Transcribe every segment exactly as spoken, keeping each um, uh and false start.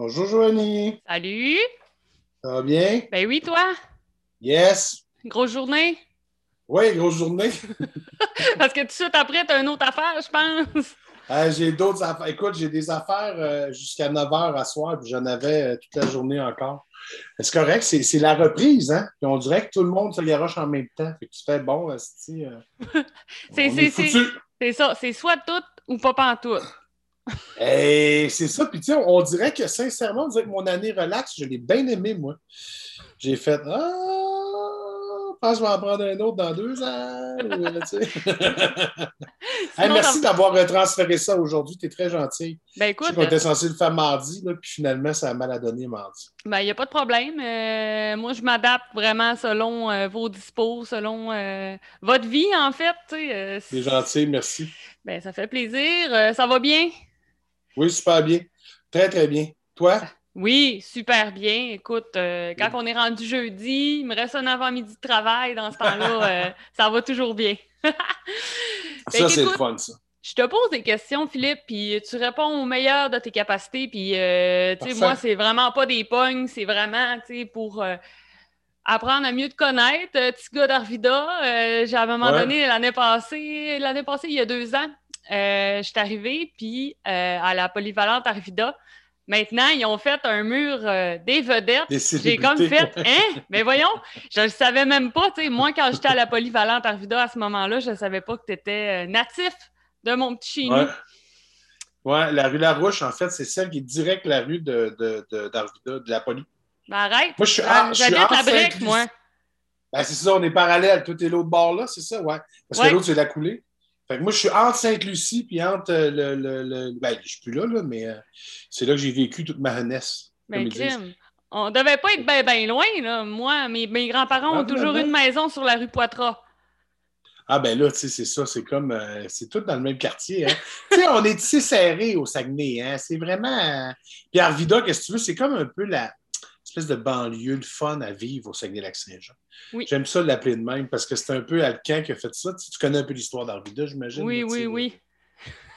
Bonjour, Joanie. Salut. Ça va bien? Ben oui, toi? Yes. Grosse journée? Oui, grosse journée. Parce que tout de suite après, tu as une autre affaire, je pense. Euh, j'ai d'autres affaires. Écoute, j'ai des affaires euh, jusqu'à neuf heures à soir, puis j'en avais euh, toute la journée encore. C'est correct, c'est, c'est la reprise, hein? Puis on dirait que tout le monde se garoche en même temps. Fait que tu fais bon, asti, euh, c'est, c'est, c'est, c'est ça, c'est soit tout ou pas pantoute. Et c'est ça, puis tu sais, on dirait que sincèrement, on dirait que mon année relax, je l'ai bien aimé, moi. J'ai fait ah! Je pense que je vais en prendre un autre dans deux ans. Hey, merci d'avoir transféré ça aujourd'hui. Tu es très gentil. Ben écoute, je sais qu'on était censé le faire mardi, là, puis finalement, ça a mal à donner mardi. Ben, il n'y a pas de problème. Euh, moi, je m'adapte vraiment selon euh, vos dispos, selon euh, votre vie, en fait. Euh, c'est gentil, merci. Ben, ça fait plaisir. Euh, ça va bien? Oui, super bien. Très, très bien. Toi? Ah. Oui, super bien. Écoute, euh, quand on est rendu jeudi, il me reste un avant-midi de travail dans ce temps-là. euh, ça va toujours bien. Ça, écoute, c'est le fun, ça. Je te pose des questions, Philippe, puis tu réponds au meilleur de tes capacités. Puis, euh, tu sais, moi, c'est vraiment pas des pognes. C'est vraiment, tu sais, pour euh, apprendre à mieux te connaître. Euh, petit gars d'Arvida, euh, j'ai à un moment ouais. donné, l'année passée, l'année passée, il y a deux ans, euh, je suis arrivée, puis euh, à la Polyvalente Arvida. Maintenant, ils ont fait un mur euh, des vedettes. Des J'ai comme fait « Hein? » Mais voyons, je le savais même pas. T'sais, moi, quand j'étais à la Polyvalente Arvida à ce moment-là, je ne savais pas que tu étais euh, natif de mon petit chini. Ouais. Ouais, la rue Larouche, en fait, c'est celle qui est direct la rue de, de, de, d'Arvida, de la Poly. Ben arrête, moi, je suis en, j'habite je suis la Brèque, moi. Ben, c'est ça, on est parallèle. Tout est l'autre bord là, c'est ça, ouais. Parce ouais. que l'autre, c'est la coulée. Fait que moi, je suis entre Sainte-Lucie puis entre le... le, le... Ben, je ne suis plus là, là mais euh, c'est là que j'ai vécu toute ma jeunesse. Ben, crime. On devait pas être bien ben loin, là. Moi, mes, mes grands-parents ah, ont ben toujours ben. une maison sur la rue Poitras. Ah ben là, tu sais, c'est ça. C'est comme... Euh, c'est tout dans le même quartier, hein. Tu sais, on est ici serré au Saguenay, hein. C'est vraiment... Puis Arvida, qu'est-ce que tu veux? C'est comme un peu la... espèce de banlieue, le fun à vivre au Saguenay-Lac-Saint-Jean. Oui. J'aime ça l'appeler de même parce que c'est un peu Alcan qui a fait ça. Tu, tu connais un peu l'histoire d'Arvida, j'imagine. Oui, oui, oui.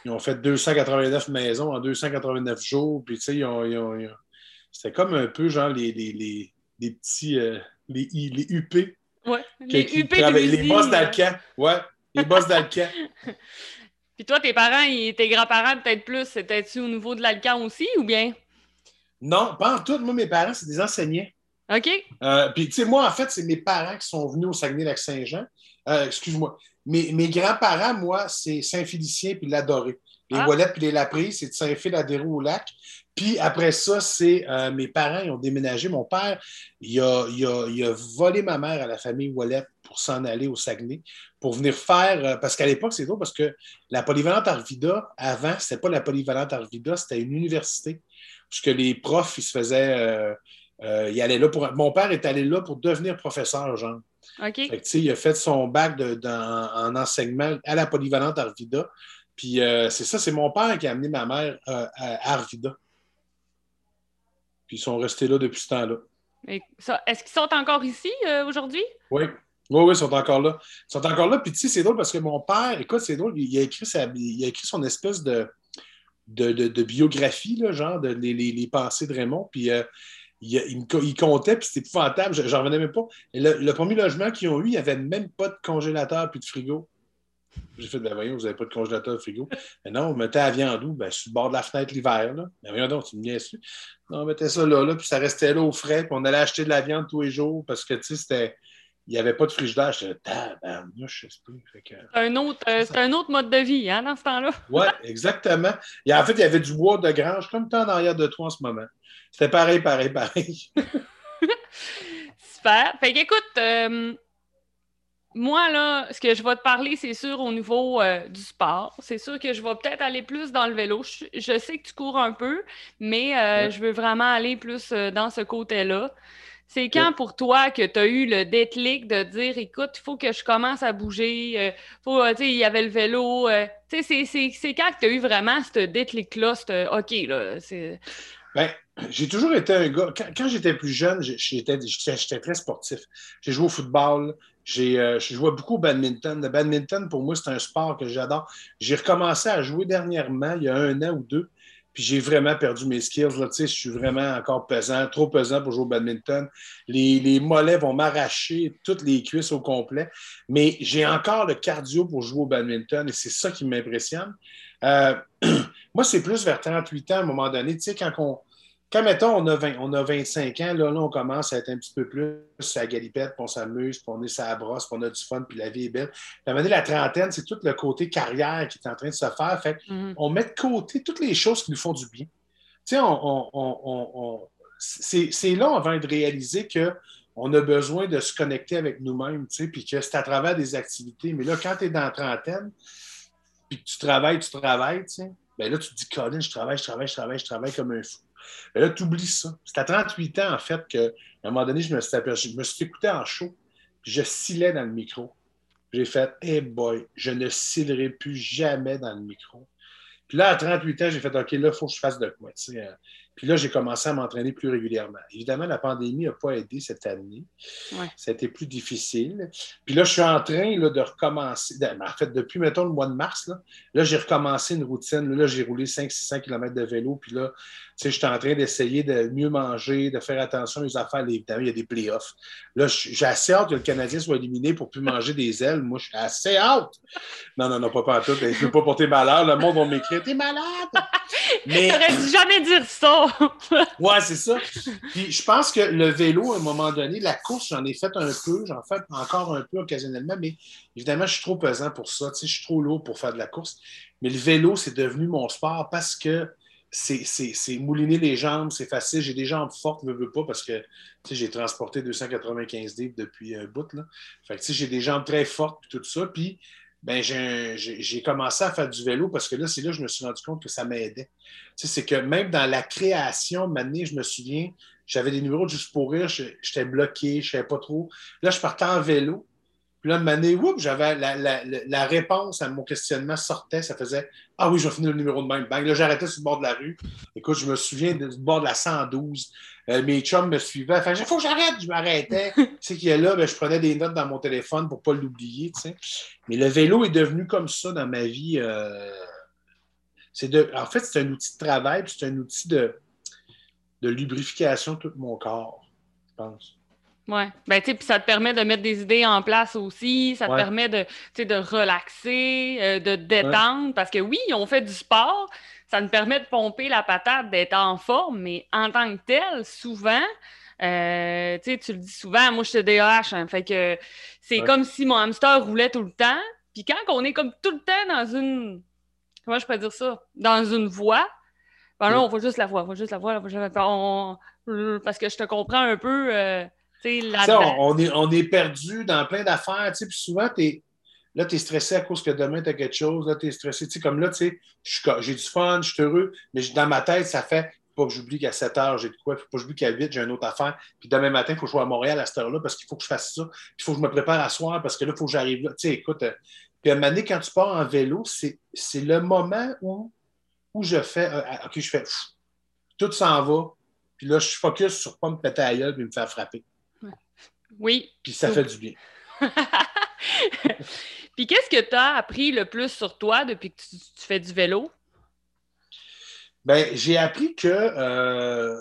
Ils ont fait deux cent quatre-vingt-neuf maisons en deux cent quatre-vingt-neuf jours. Puis, tu sais, ils ont, ils ont, ils ont... c'était comme un peu genre les, les, les, les petits, euh, les, les U P. Oui, les qui, U P de l'usine. Les boss d'Alcan. Oui, les boss d'Alcan. Puis toi, tes parents, et tes grands-parents, peut-être plus, c'était-tu au niveau de l'Alcan aussi ou bien... Non, pas en tout. Moi, mes parents, c'est des enseignants. OK. Euh, Puis, tu sais, moi, en fait, c'est mes parents qui sont venus au Saguenay-Lac-Saint-Jean. Euh, excuse-moi. Mes, mes grands-parents, moi, c'est Saint-Félicien puis l'Adoré. Les ah. Ouellet puis les Laprise, c'est de Saint-Phil-Adéro au lac. Puis après ça, c'est euh, mes parents, ils ont déménagé. Mon père, il a, il, a, il a volé ma mère à la famille Ouellet pour s'en aller au Saguenay, pour venir faire... Euh, parce qu'à l'époque, c'est drôle, parce que la Polyvalente Arvida, avant, c'était pas la Polyvalente Arvida, c'était une université. Puisque les profs, ils se faisaient... Euh, euh, ils allaient là pour... Mon père est allé là pour devenir professeur, genre. OK. Fait que, tu sais, il a fait son bac de, de, en, en enseignement à la Polyvalente Arvida. Puis euh, c'est ça, c'est mon père qui a amené ma mère euh, à Arvida. Puis ils sont restés là depuis ce temps-là. Et ça, est-ce qu'ils sont encore ici euh, aujourd'hui? Oui. Oui, oui, ils sont encore là. Ils sont encore là. Puis tu sais, c'est drôle parce que mon père... Écoute, c'est drôle, il a écrit, sa, il a écrit son espèce de... De, de, de biographie, là, genre, de, les, les, les pensées de Raymond. Puis euh, il, il, il comptait, puis c'était épouvantable. J'en revenais même pas. Le, le premier logement qu'ils ont eu, il n'y avait même pas de congélateur puis de frigo. J'ai fait, ben voyons, vous n'avez pas de congélateur de frigo. Mais non, on mettait la viande où? Ben, sur le bord de la fenêtre l'hiver, là. Ben voyons donc, tu me niaises. On mettait ça là, là, puis ça restait là au frais, puis on allait acheter de la viande tous les jours parce que, tu sais, c'était. Il n'y avait pas de frigidaire. J'étais tabarnouche, je sais plus. Fait que... c'est, un autre, euh, c'est un autre mode de vie, hein, dans ce temps-là. Oui, exactement. Et en fait, il y avait du bois de grange, comme tant en arrière de toi en ce moment. C'était pareil, pareil, pareil. Super. Fait qu'écoute, euh, moi, là, ce que je vais te parler, c'est sûr, au niveau euh, du sport. C'est sûr que je vais peut-être aller plus dans le vélo. Je, je sais que tu cours un peu, mais euh, ouais. je veux vraiment aller plus euh, dans ce côté-là. C'est quand pour toi que tu as eu le déclic de dire, écoute, il faut que je commence à bouger, faut, tu sais, il y avait le vélo. C'est, c'est, c'est quand tu as eu vraiment ce déclic-là, ce OK, là? C'est... Bien, j'ai toujours été un gars. Quand, quand j'étais plus jeune, j'étais, j'étais, j'étais très sportif. J'ai joué au football, j'ai, euh, j'ai joué beaucoup au badminton. Le badminton, pour moi, c'est un sport que j'adore. J'ai recommencé à jouer dernièrement, il y a un an ou deux. Puis j'ai vraiment perdu mes skills. Là, je suis vraiment encore pesant, trop pesant pour jouer au badminton. Les, les mollets vont m'arracher, toutes les cuisses au complet. Mais j'ai encore le cardio pour jouer au badminton et c'est ça qui m'impressionne. Euh, moi, c'est plus vers trente-huit ans, à un moment donné. Tu sais, quand on, quand mettons, on a, vingt, on a vingt-cinq ans, là, là, on commence à être un petit peu plus à galipette, puis on s'amuse, puis on est sur la brosse, puis on a du fun, puis la vie est belle. Puis à un moment donné, la trentaine, c'est tout le côté carrière qui est en train de se faire. Fait mm-hmm. on met de côté toutes les choses qui nous font du bien. Tu sais, on, on, on, on, on, c'est, c'est là avant de réaliser que on a besoin de se connecter avec nous-mêmes, tu sais, puis que c'est à travers des activités. Mais là, quand tu es dans la trentaine, puis que tu travailles, tu travailles, tu sais, bien là, tu te dis, Colin, je travaille, je travaille, je travaille, je travaille comme un fou. Bien là, tu oublies ça. C'est à trente-huit ans, en fait, qu'à un moment donné, je me suis, je me suis écouté en show, puis je scillais dans le micro. J'ai fait, hey boy, je ne scillerai plus jamais dans le micro. Puis là, à trente-huit ans, j'ai fait, OK, là, il faut que je fasse de quoi, tu sais. Puis là, j'ai commencé à m'entraîner plus régulièrement. Évidemment, la pandémie n'a pas aidé cette année. Ouais. Ça a été plus difficile. Puis là, je suis en train là, de recommencer. En fait, depuis, mettons, le mois de mars, là, là j'ai recommencé une routine. Là, j'ai roulé cinq cents à six cents kilomètres de vélo. Puis là, tu sais, je suis en train d'essayer de mieux manger, de faire attention aux affaires. Évidemment, il y a des playoffs. Là, j'ai assez hâte que le Canadien soit éliminé pour ne plus manger des ailes. Moi, je suis assez hâte. Non, non, non, pas partout. Je ne veux pas porter malheur. Le monde va m'écrire « T'es malade! » Mais... T'aurais dû jamais dire ça! Oui, c'est ça. Puis je pense que le vélo, à un moment donné, la course, j'en ai fait un peu, j'en fais encore un peu occasionnellement, mais évidemment, je suis trop pesant pour ça. Tu sais, je suis trop lourd pour faire de la course. Mais le vélo, c'est devenu mon sport parce que c'est, c'est, c'est mouliner les jambes, c'est facile. J'ai des jambes fortes, je ne veux pas, parce que tu sais, j'ai transporté deux cent quatre-vingt-quinze livres depuis un bout. Là. Fait que tu sais, j'ai des jambes très fortes, puis tout ça. Puis ben, j'ai, j'ai commencé à faire du vélo parce que là, c'est là que je me suis rendu compte que ça m'aidait. Tu sais, c'est que même dans la création, maintenant, je me souviens, j'avais des numéros juste pour rire, j'étais bloqué, je ne savais pas trop. Là, je partais en vélo. Puis là, mané, oups, j'avais la, la, la réponse à mon questionnement sortait, ça faisait « Ah oui, je vais finir le numéro de même. » Bang, là, j'arrêtais sur le bord de la rue. Écoute, je me souviens du bord de la cent douze. Euh, mes chums me suivaient. Enfin, il faut que j'arrête! Je m'arrêtais. Tu sais qu'il y a là, ben, je prenais des notes dans mon téléphone pour ne pas l'oublier, tu sais. Mais le vélo est devenu comme ça dans ma vie. Euh... C'est de... En fait, c'est un outil de travail, puis c'est un outil de... de lubrification de tout mon corps, je pense. Oui, ben, tu sais, puis ça te permet de mettre des idées en place aussi, ça te ouais. permet de, de relaxer, euh, de te détendre, ouais. parce que oui, on fait du sport, ça nous permet de pomper la patate, d'être en forme, mais en tant que tel, souvent, euh, tu sais, tu le dis souvent, moi je suis T D A H, hein, fait que c'est ouais. comme si mon hamster roulait tout le temps, puis quand on est comme tout le temps dans une, comment je peux dire ça, dans une voie, ben là, ouais. on va juste la voir, on va juste la voir, on... parce que je te comprends un peu... Euh... On est, on est perdu dans plein d'affaires, puis souvent, t'es, là, tu es stressé à cause que demain, tu as quelque chose, là, tu es stressé, t'sais, comme là, t'sais, j'ai du fun, je suis heureux, mais dans ma tête, ça fait, faut pas que j'oublie qu'à sept heures, j'ai de quoi, faut pas que j'oublie qu'à huit, j'ai une autre affaire, puis demain matin, il faut que je sois à Montréal à cette heure-là, parce qu'il faut que je fasse ça, il faut que je me prépare à soir, parce que là, il faut que j'arrive là, tu sais, écoute, euh, puis à un moment donné, quand tu pars en vélo, c'est, c'est le moment où, où je fais, euh, OK, je fais, pff, tout s'en va, puis là, je focus sur pas me péter à gueule et me faire frapper. Oui. Puis ça fait du bien. Puis qu'est-ce que tu as appris le plus sur toi depuis que tu, tu fais du vélo? Bien, j'ai appris que... Euh,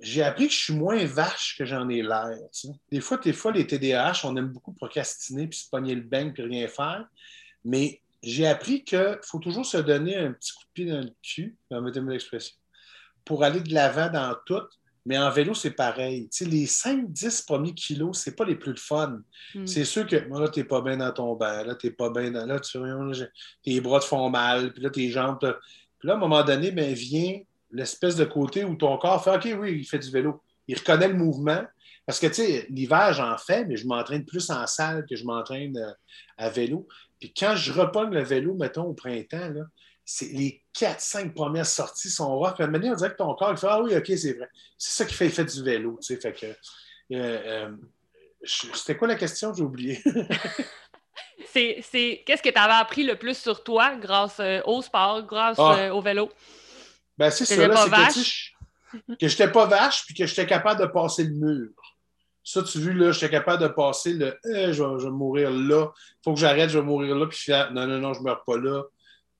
j'ai appris que je suis moins vache que j'en ai l'air. Tu sais. Des fois, des fois, les T D A H, on aime beaucoup procrastiner, puis se pogner le beigne, puis rien faire. Mais j'ai appris qu'il faut toujours se donner un petit coup de pied dans le cul, permettez-moi l'expression, pour aller de l'avant dans tout. Mais en vélo, c'est pareil. Tu sais, les cinq dix premiers kilos, c'est pas les plus de fun. Mm. C'est sûr que là, t'es pas bien dans ton bain, là, t'es pas bien dans... Là, tu... tes bras te font mal, puis là, tes jambes... Te... Puis là, à un moment donné, ben, vient l'espèce de côté où ton corps fait « OK, oui, il fait du vélo. » Il reconnaît le mouvement. Parce que, tu sais, l'hiver, j'en fais, mais je m'entraîne plus en salle que je m'entraîne à vélo. Puis quand je repogne le vélo, mettons, au printemps, là, c'est les quatre cinq premières sorties sont rough. Puis à un moment donné, on dirait que ton corps, il fait « Ah oui, OK, c'est vrai. » C'est ça qui fait, il fait du vélo, tu sais. Fait que, euh, euh, je, c'était quoi la question? J'ai oublié. c'est, c'est, qu'est-ce que tu avais appris le plus sur toi grâce euh, au sport, grâce ah. euh, au vélo? Ben c'est ça, là, c'est vache. que tu, que j'étais pas vache puis que j'étais capable de passer le mur. Ça, tu vois, là, j'étais capable de passer le eh, « je, je vais mourir là. Faut que j'arrête, je vais mourir là. » Puis je fais « Non, non, non, je meurs pas là. »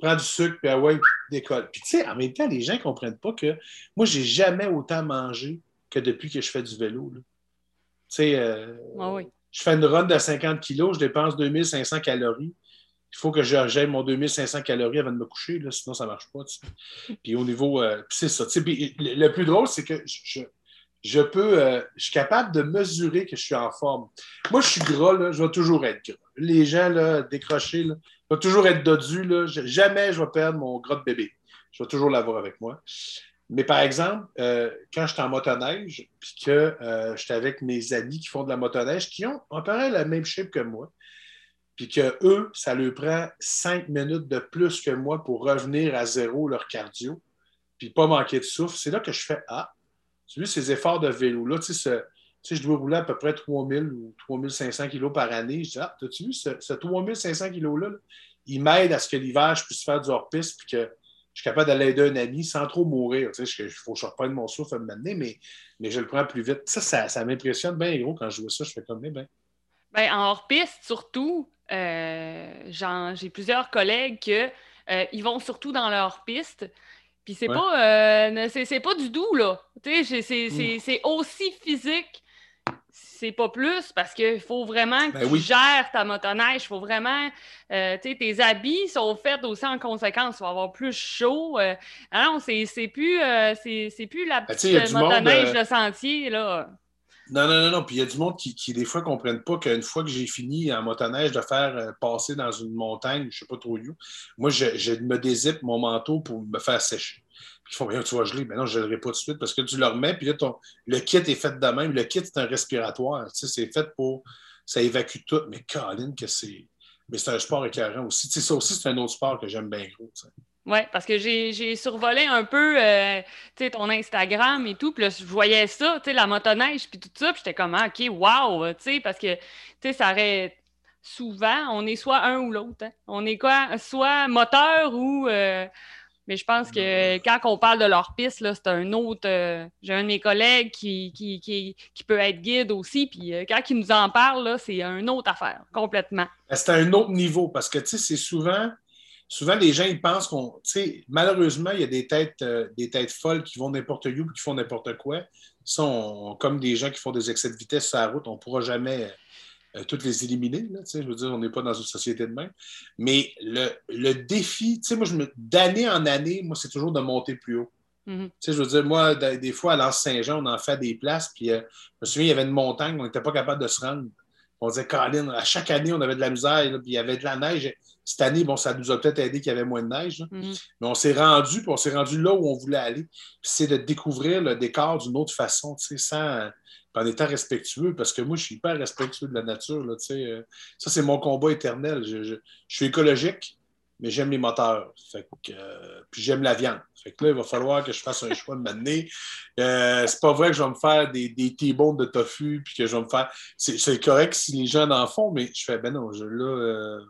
prends du sucre, puis ah ouais, décolle. Puis tu sais, en même temps, les gens ne comprennent pas que moi, j'ai jamais autant mangé que depuis que je fais du vélo. Tu sais, euh, ah oui. je fais une run de cinquante kilos, je dépense deux mille cinq cents calories. Il faut que j'aille mon deux mille cinq cents calories avant de me coucher, là, sinon ça ne marche pas. T'sais. Puis au niveau... Euh, puis c'est ça. Puis le, le plus drôle, c'est que je, je, je peux... Euh, je suis capable de mesurer que je suis en forme. Moi, je suis gras, là, je vais toujours être gras. Les gens, là, décrochés, là, je vais toujours être dodu. Là, je, jamais je vais perdre mon gras de bébé. Je vais toujours l'avoir avec moi. Mais par exemple, euh, quand j'étais en motoneige, puis que euh, j'étais avec mes amis qui font de la motoneige, qui ont à peu près la même shape que moi, puis qu'eux, ça leur prend cinq minutes de plus que moi pour revenir à zéro leur cardio, puis pas manquer de souffle. C'est là que je fais « Ah! » Tu vois, ces efforts de vélo-là, tu sais, je dois rouler à peu près trois mille ou trois mille cinq cents kilos par année. Je dis « Ah! » T'as-tu vu ce, ce trois mille cinq cents kilos-là? Là, il m'aide à ce que l'hiver, je puisse faire du hors-piste, puis que je suis capable d'aller aider un ami sans trop mourir. Tu sais, il faut que je reprenne mon souffle à me mener, mais, mais je le prends plus vite. Ça, ça, ça m'impressionne bien gros. Quand je vois ça, je fais comme « ben. » Bien, en hors-piste, surtout... Euh, genre, j'ai plusieurs collègues que euh, ils vont surtout dans leur piste, puis c'est ouais. pas euh, c'est, c'est pas du doux là, tu sais, c'est, mmh. c'est, c'est aussi physique, c'est pas plus, parce qu'il faut vraiment que ben tu oui. gères ta motoneige, il faut vraiment euh, tu sais, tes habits sont faits aussi en conséquence, il va avoir plus chaud, euh, non, c'est, c'est plus euh, c'est, c'est plus la petite ben, motoneige monde, euh... de sentier là. Non, non, non, non. Puis il y a du monde qui, qui des fois, ne comprennent pas qu'une fois que j'ai fini en motoneige de faire euh, passer dans une montagne, je ne sais pas trop où, moi, je, je me dézippe mon manteau pour me faire sécher. Puis ils font, bien, tu vas geler. Mais non, je ne gelerai pas tout de suite parce que tu le remets, puis là, ton, le kit est fait de même. Le kit, c'est un respiratoire. Tu sais, c'est fait pour... Ça évacue tout. Mais Colin, que c'est... Mais c'est un sport écœurant aussi. Tu sais, ça aussi, c'est un autre sport que j'aime bien gros, tu sais. Oui, parce que j'ai, j'ai survolé un peu euh, ton Instagram et tout, puis là, je voyais ça, la motoneige, puis tout ça, puis j'étais comme, ah, OK, wow, t'sais, parce que t'sais, ça aurait souvent, on est soit un ou l'autre, hein? On est quoi, soit moteur ou... Euh... Mais je pense que quand on parle de leur piste, là, c'est un autre... Euh... J'ai un de mes collègues qui, qui, qui, qui peut être guide aussi, puis euh, quand il nous en parle, là, c'est une autre affaire, complètement. C'est un autre niveau, parce que tu sais, c'est souvent... Souvent, les gens, ils pensent qu'on... Tu sais, malheureusement, il y a des têtes, euh, des têtes folles qui vont n'importe où et qui font n'importe quoi. Ça, on, comme des gens qui font des excès de vitesse sur la route, on ne pourra jamais euh, toutes les éliminer. Là, tu sais, je veux dire, on n'est pas dans une société de même. Mais le, le défi... Tu sais, moi, je me, d'année en année, moi, c'est toujours de monter plus haut. Mm-hmm. Tu sais, je veux dire, moi, d- des fois, à l'Anse Saint-Jean, on en fait des places. Puis, euh, je me souviens, il y avait une montagne, on n'était pas capable de se rendre. On disait, Colin, à chaque année, on avait de la misère, là, puis il y avait de la neige. Cette année, bon, ça nous a peut-être aidé qu'il y avait moins de neige, mm-hmm. mais on s'est rendu, puis on s'est rendu là où on voulait aller. Puis c'est de découvrir le décor d'une autre façon, tu sais, sans, en étant respectueux, parce que moi, je suis hyper respectueux de la nature, là, tu sais. Ça, c'est mon combat éternel. Je, je, je suis écologique, mais j'aime les moteurs. Fait que, euh, puis j'aime la viande. Fait que là, il va falloir que je fasse un choix de m'amener. Euh, c'est pas vrai que je vais me faire des, des T-bones de tofu, puis que je vais me faire... C'est, c'est correct si les gens en font, mais je fais, ben non, je, là... Euh...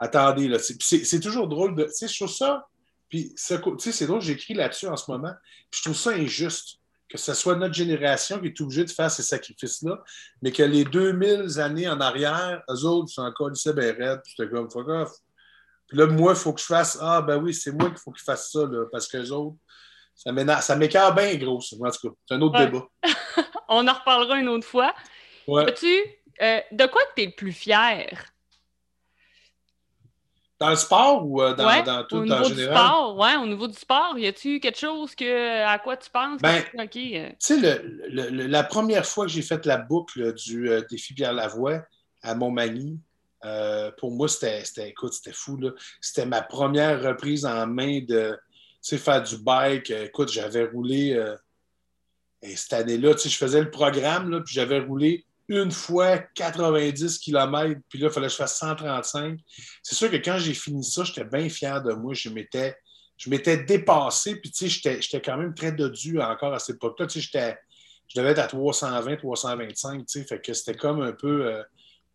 Attendez, là. C'est, c'est, c'est toujours drôle de... Tu sais, je trouve ça... Puis, c'est, c'est drôle, j'écris là-dessus en ce moment, puis je trouve ça injuste que ce soit notre génération qui est obligée de faire ces sacrifices-là, mais que les deux mille années en arrière, eux autres, ils sont encore lycée Bérette, puis j'étais comme, fuck off. Puis là, moi, il faut que je fasse... Ah, ben oui, c'est moi qu'il faut qu'ils fassent ça, là, parce qu'eux autres, ça m'énerve, ça m'écarte bien gros, ça, en tout cas. C'est un autre ouais. débat. On en reparlera une autre fois. Ouais. Tu, euh, de quoi tu es le plus fier? Dans le sport ou dans, ouais, dans tout, en général? Sport, ouais, au niveau du sport, y a-tu quelque chose que, à quoi tu penses? Ben, okay, euh... tu sais, le, le, le, la première fois que j'ai fait la boucle du euh, défi Pierre Lavoie à Montmagny, Euh, pour moi, c'était, c'était, écoute, c'était fou, là. C'était ma première reprise en main de, tu sais, faire du bike. Écoute, j'avais roulé, euh, et cette année-là, tu sais, je faisais le programme, là, puis j'avais roulé une fois quatre-vingt-dix kilomètres, puis là, il fallait que je fasse cent trente-cinq. C'est sûr que quand j'ai fini ça, j'étais bien fier de moi. Je m'étais, je m'étais dépassé, puis tu sais, j'étais, j'étais quand même très dodu encore à cette époque-là. Tu sais, j'étais, je devais être à trois cent vingt, trois cent vingt-cinq, tu sais, fait que c'était comme un peu euh,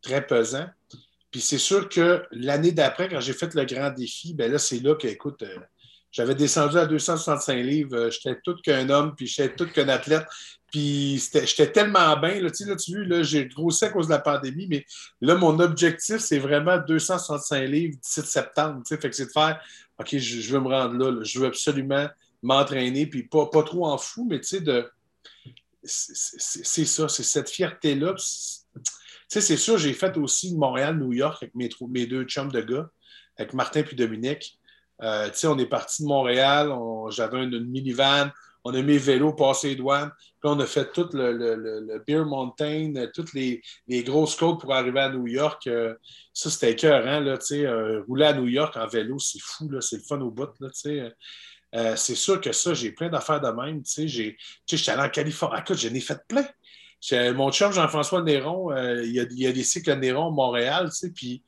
très pesant. Puis c'est sûr que l'année d'après, quand j'ai fait le grand défi, bien là, c'est là que, écoute, euh, j'avais descendu à deux cent soixante-cinq livres, euh, j'étais tout qu'un homme, puis j'étais tout qu'un athlète. Puis j'étais tellement bien. Là, là, tu vois, là, j'ai grossi à cause de la pandémie, mais là, mon objectif, c'est vraiment deux cent soixante-cinq livres d'ici septembre. Fait que c'est de faire OK, je, je veux me rendre là, là. Je veux absolument m'entraîner, puis pas, pas trop en fou, mais tu sais, de. C'est, c'est, c'est ça, c'est cette fierté-là. Tu sais, c'est sûr, j'ai fait aussi Montréal, New York avec mes, mes deux chums de gars, avec Martin puis Dominique. Euh, tu sais, on est parti de Montréal, on, j'avais une, une minivan, on a mis vélo, passé les douanes, puis on a fait tout le, le, le, le Beer Mountain, toutes les, les grosses côtes pour arriver à New York. Euh, ça, c'était écœurant, là, tu sais, euh, rouler à New York en vélo, c'est fou, là, c'est le fun au bout, là, tu sais. Euh, c'est sûr que ça, j'ai plein d'affaires de même. Tu sais, j'ai, tu sais, j'étais allé en Californie. Écoute, j'en ai fait plein. J'ai, mon chum Jean-François Néron, euh, il, y a, il y a des cycles Néron à Montréal, tu sais, puis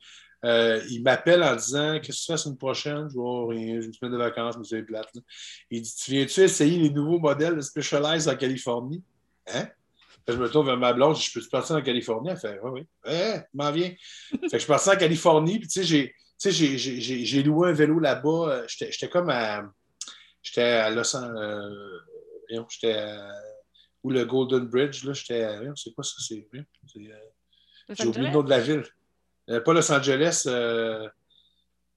euh, il m'appelle en disant « Qu'est-ce que tu fais la semaine prochaine? Je vois rien, j'ai une semaine de vacances, mais c'est plate. » Il dit « Tu viens-tu essayer les nouveaux modèles de Specialized en Californie? » Hein? Je me tourne vers ma blonde, je peux te partir en Californie? Elle fait « Oui, oui, eh, m'en viens. » Fait que je partais en Californie, puis tu sais, j'ai, tu sais, j'ai, j'ai, j'ai, j'ai loué un vélo là-bas. J'étais, j'étais comme à... J'étais à Los Angeles, euh, j'étais à, ou le Golden Bridge, là, j'étais à, c'est quoi ça, c'est, c'est euh, j'ai oublié le nom de la ville. Euh, pas Los Angeles, euh,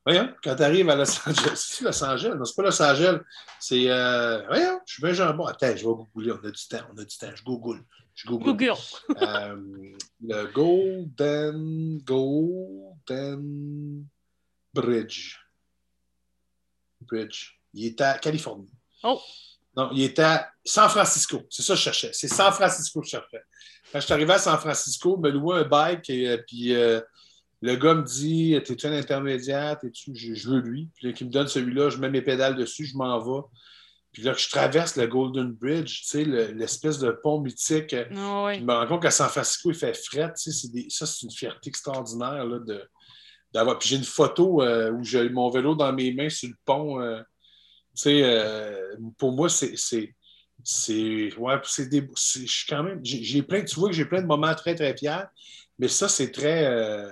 voyons, quand t'arrives à Los Angeles, c'est Los Angeles, non, c'est pas Los Angeles, c'est, euh, voyons, je suis bien jambon, attends, je vais googler, on a du temps, on a du temps, je google, je google. Google. euh, le Golden, Golden Bridge, Bridge. Il était à Californie. Oh! Non, il était à San Francisco. C'est ça que je cherchais. C'est San Francisco que je cherchais. Quand je suis arrivé à San Francisco, je me louais un bike et euh, puis euh, le gars me dit « T'es-tu un intermédiaire? T'es-tu? Je, je veux lui. » Puis là, il me donne celui-là, je mets mes pédales dessus, je m'en vais. Puis là, je traverse le Golden Bridge, tu sais, le, l'espèce de pont mythique. Oh, oui. Je me rends compte qu'à San Francisco, il fait fret. Tu sais, c'est des... Ça, c'est une fierté extraordinaire là, de... d'avoir... Puis j'ai une photo euh, où j'ai mon vélo dans mes mains sur le pont... Euh... Tu sais, euh, pour moi, c'est. c'est, c'est ouais, c'est des. C'est, je suis quand même. J'ai, j'ai plein, tu vois que j'ai plein de moments très, très fiers, mais ça, c'est très. Euh,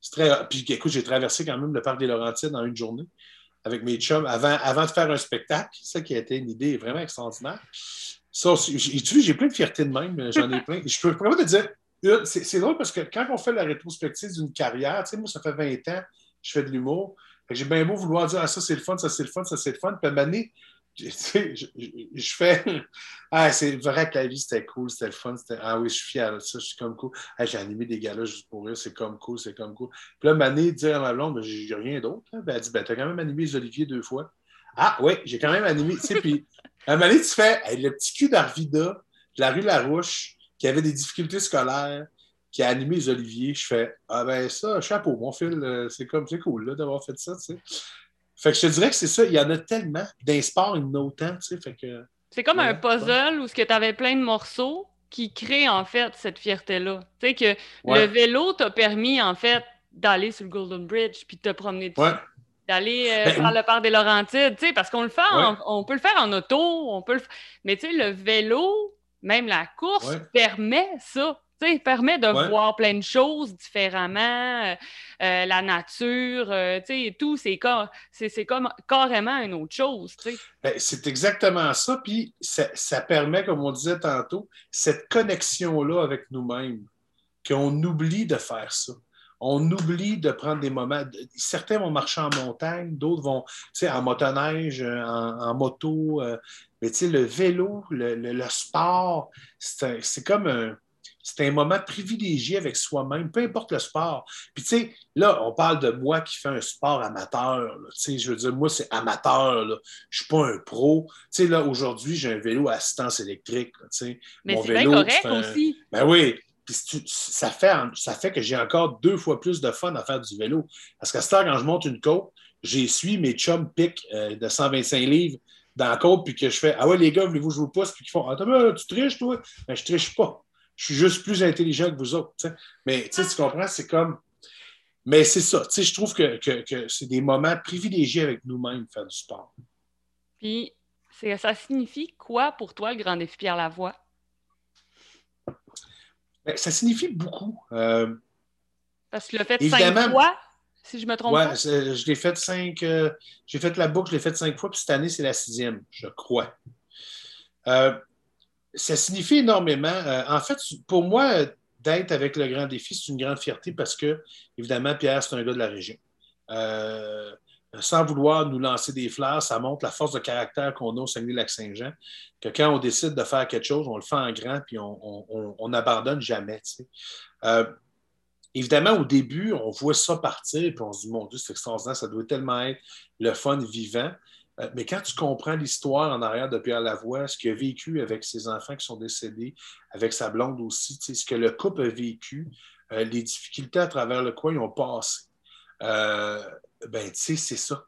c'est très. Puis écoute, j'ai traversé quand même le parc des Laurentides en une journée avec mes chums avant, avant de faire un spectacle. Ça qui a été une idée vraiment extraordinaire. Ça, j'ai, tu vois, j'ai plein de fierté de même. J'en ai plein. Je peux vraiment te dire, c'est, c'est drôle parce que quand on fait la rétrospective d'une carrière, tu sais, moi, ça fait vingt ans, je fais de l'humour. J'ai bien beau vouloir dire « Ah, ça, c'est le fun, ça, c'est le fun, ça, c'est le fun. » Puis à un moment donné, tu sais, je, je, je fais « Ah, c'est vrai que la vie, c'était cool, c'était le fun. C'était... Ah oui, je suis fier de ça, je suis comme cool. Ah, j'ai animé des galas juste pour rire, c'est comme cool, c'est comme cool. » Puis là, à un moment donné, dire à ma blonde « J'ai rien d'autre. Hein. » Ben, elle dit « Ben, t'as quand même animé les Olivier deux fois. » Ah oui, j'ai quand même animé. Tu sais, puis à un moment donné, tu fais hey, « Le petit cul d'Arvida, de la rue Larouche, qui avait des difficultés scolaires. » qui a animé les Olivier, je fais « Ah ben ça, chapeau, mon fil, c'est comme c'est cool là, d'avoir fait ça, tu sais. » Fait que je te dirais que c'est ça, il y en a tellement. D'un sport, il y en a autant, tu sais, fait que... C'est comme ouais, un puzzle ouais. où tu avais plein de morceaux qui créent, en fait, cette fierté-là. Tu sais, que ouais. le vélo t'a permis, en fait, d'aller sur le Golden Bridge puis de te promener dessus. Ouais. D'aller euh, ben, faire le parc des Laurentides, tu sais, parce qu'on le fait, ouais. on, on peut le faire en auto, on peut le... Mais tu sais, le vélo, même la course, ouais. permet ça. Il permet de ouais. voir plein de choses différemment, euh, la nature, euh, tout, c'est, car- c'est, c'est comme carrément une autre chose. Ben, c'est exactement ça, puis ça, ça permet, comme on disait tantôt, cette connexion-là avec nous-mêmes, qu'on oublie de faire ça. On oublie de prendre des moments. Certains vont marcher en montagne, d'autres vont, tu sais, en motoneige, en, en moto, euh, mais tu sais, le vélo, le, le, le sport, c'est, un, c'est comme un... C'est un moment privilégié avec soi-même, peu importe le sport. Puis, tu sais, là, on parle de moi qui fais un sport amateur. Tu sais, je veux dire, moi, c'est amateur. Là. Je ne suis pas un pro. Tu sais, là, aujourd'hui, j'ai un vélo à assistance électrique. Là, tu sais. Mais mon c'est vélo, bien correct un... aussi. Ben oui. Puis, tu, ça, fait, ça fait que j'ai encore deux fois plus de fun à faire du vélo. Parce qu'à cette heure, quand je monte une côte, j'essuie mes chums pics euh, de cent vingt-cinq livres dans la côte, puis que je fais « Ah ouais, les gars, voulez-vous que je vous pousse? » Puis qu'ils font « Attends, ben, tu triches, toi? » Ben, je triche pas. Je suis juste plus intelligent que vous autres. T'sais. Mais tu comprends, c'est comme... Mais c'est ça. Je trouve que, que, que c'est des moments privilégiés avec nous-mêmes, faire du sport. Puis, c'est, ça signifie quoi pour toi, le grand défi Pierre Lavoie? Ben, ça signifie beaucoup. Euh... Parce que tu l'as fait évidemment... cinq fois, si je me trompe ouais, pas. Oui, je l'ai fait cinq... Euh... J'ai fait la boucle, je l'ai fait cinq fois, puis cette année, c'est la sixième, je crois. Euh... ça signifie énormément. Euh, en fait, pour moi, d'être avec le Grand Défi, c'est une grande fierté parce que, évidemment, Pierre, c'est un gars de la région. Euh, sans vouloir nous lancer des fleurs, ça montre la force de caractère qu'on a au Saguenay-Lac-Saint-Jean, que quand on décide de faire quelque chose, on le fait en grand, puis on n'abandonne jamais. Tu sais. Euh, évidemment, au début, on voit ça partir, puis on se dit, mon Dieu, c'est extraordinaire, ça doit tellement être le fun vivant. Euh, mais quand tu comprends l'histoire en arrière de Pierre Lavoie, ce qu'il a vécu avec ses enfants qui sont décédés, avec sa blonde aussi, tu sais, ce que le couple a vécu, euh, les difficultés à travers lesquelles ils ont passé. Euh, ben, tu sais, c'est ça.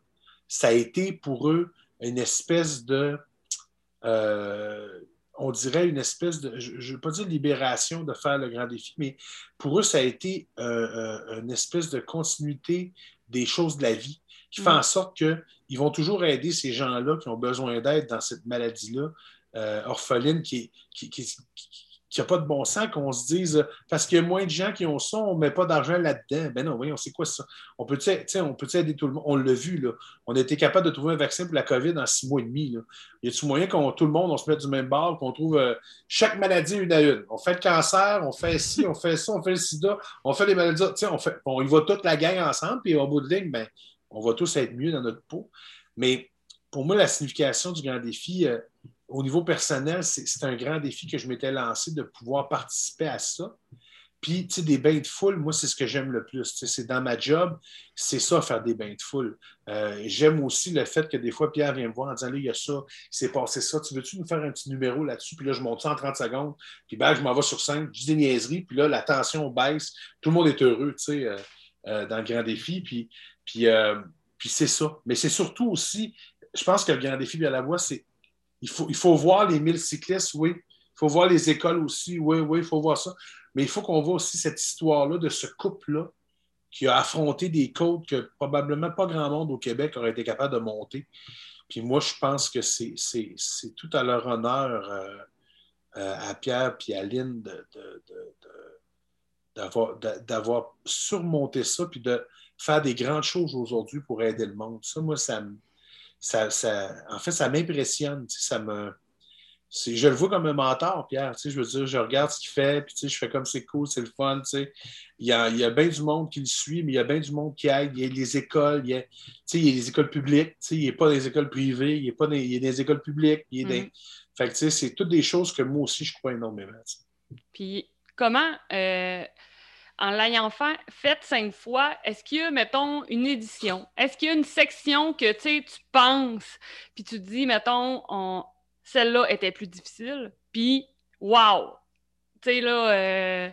Ça a été pour eux une espèce de, euh, on dirait une espèce de, je ne veux pas dire libération de faire le Grand Défi, mais pour eux, ça a été euh, une espèce de continuité des choses de la vie qui fait mmh. en sorte qu'ils vont toujours aider ces gens-là qui ont besoin d'aide dans cette maladie-là, euh, orpheline, qui qui, qui, qui qu'il n'y a pas de bon sens, qu'on se dise parce qu'il y a moins de gens qui ont ça, on ne met pas d'argent là-dedans. Ben non, voyons, c'est quoi ça? On peut-tu peut aider tout le monde? On l'a vu, là. On a été capable de trouver un vaccin pour la COVID en six mois et demi. Là. Y a-t-il moyen qu'on tout le monde, on se mette du même bord, qu'on trouve euh, chaque maladie une à une? On fait le cancer, on fait ci, on fait ça, on fait le sida, on fait les maladies. On, fait, on y va toute la gang ensemble, puis au bout de ligne, ben, on va tous être mieux dans notre peau. Mais pour moi, la signification du Grand Défi... Euh, au niveau personnel, c'est, c'est un grand défi que je m'étais lancé de pouvoir participer à ça. Puis, tu sais, des bains de foule, moi, c'est ce que j'aime le plus. T'sais, c'est dans ma job, c'est ça, faire des bains de foule. Euh, j'aime aussi le fait que des fois, Pierre vient me voir en disant, là, il y a ça, il s'est passé ça, tu veux-tu nous faire un petit numéro là-dessus? Puis là, je monte ça en trente secondes, puis ben, je m'en vais sur scène, je dis des niaiseries, puis là, la tension baisse, tout le monde est heureux, tu sais, euh, euh, dans le grand défi. Puis, puis, euh, puis c'est ça. Mais c'est surtout aussi, je pense que le grand défi, Pierre Lavoie, c'est Il faut, il faut voir les mille cyclistes, oui. Il faut voir les écoles aussi, oui, oui, il faut voir ça. Mais il faut qu'on voit aussi cette histoire-là de ce couple-là qui a affronté des côtes que probablement pas grand monde au Québec aurait été capable de monter. Puis moi, je pense que c'est, c'est, c'est tout à leur honneur, euh, euh, à Pierre et à Lynn, de, de, de, de, d'avoir, de, d'avoir surmonté ça puis de faire des grandes choses aujourd'hui pour aider le monde. Ça, moi, ça me... Ça, ça, en fait, ça m'impressionne. Ça me, c'est, je le vois comme un mentor, Pierre. Je veux dire, je regarde ce qu'il fait, puis je fais comme c'est cool, c'est le fun. Il y a, il y a bien du monde qui le suit, mais il y a bien du monde qui aide. Il y a les écoles, il y a, il y a les écoles publiques, il n'est pas dans les écoles privées, il n'est pas dans, il y a des écoles publiques. Il est mm-hmm. dans... Fait que c'est toutes des choses que moi aussi, je crois énormément. T'sais. Puis comment, euh, en l'ayant fait, fait cinq fois, est-ce qu'il y a, mettons, une édition? Est-ce qu'il y a une section que, tu sais, tu penses, puis tu te dis, mettons, on... celle-là était plus difficile, puis wow! Tu sais, là, euh...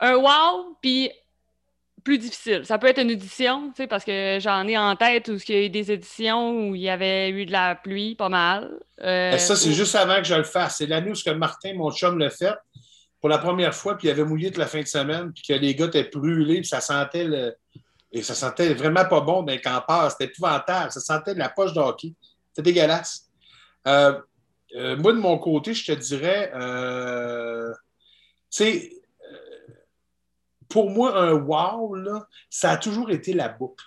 un wow, puis plus difficile. Ça peut être une édition, tu sais, parce que j'en ai en tête où il y a eu des éditions où il y avait eu de la pluie, pas mal. Euh... Ça, c'est juste avant que je le fasse. C'est l'année où ce que Martin, mon chum, l'a fait. Pour la première fois, puis il avait mouillé toute la fin de semaine, puis que les gars étaient brûlés, puis ça sentait le... et ça sentait vraiment pas bon d'un campeur. C'était épouvantable. Ça sentait de la poche de hockey. C'était dégueulasse. Euh, euh, moi, de mon côté, je te dirais, euh... tu sais, euh... pour moi, un wow, là, ça a toujours été la boucle.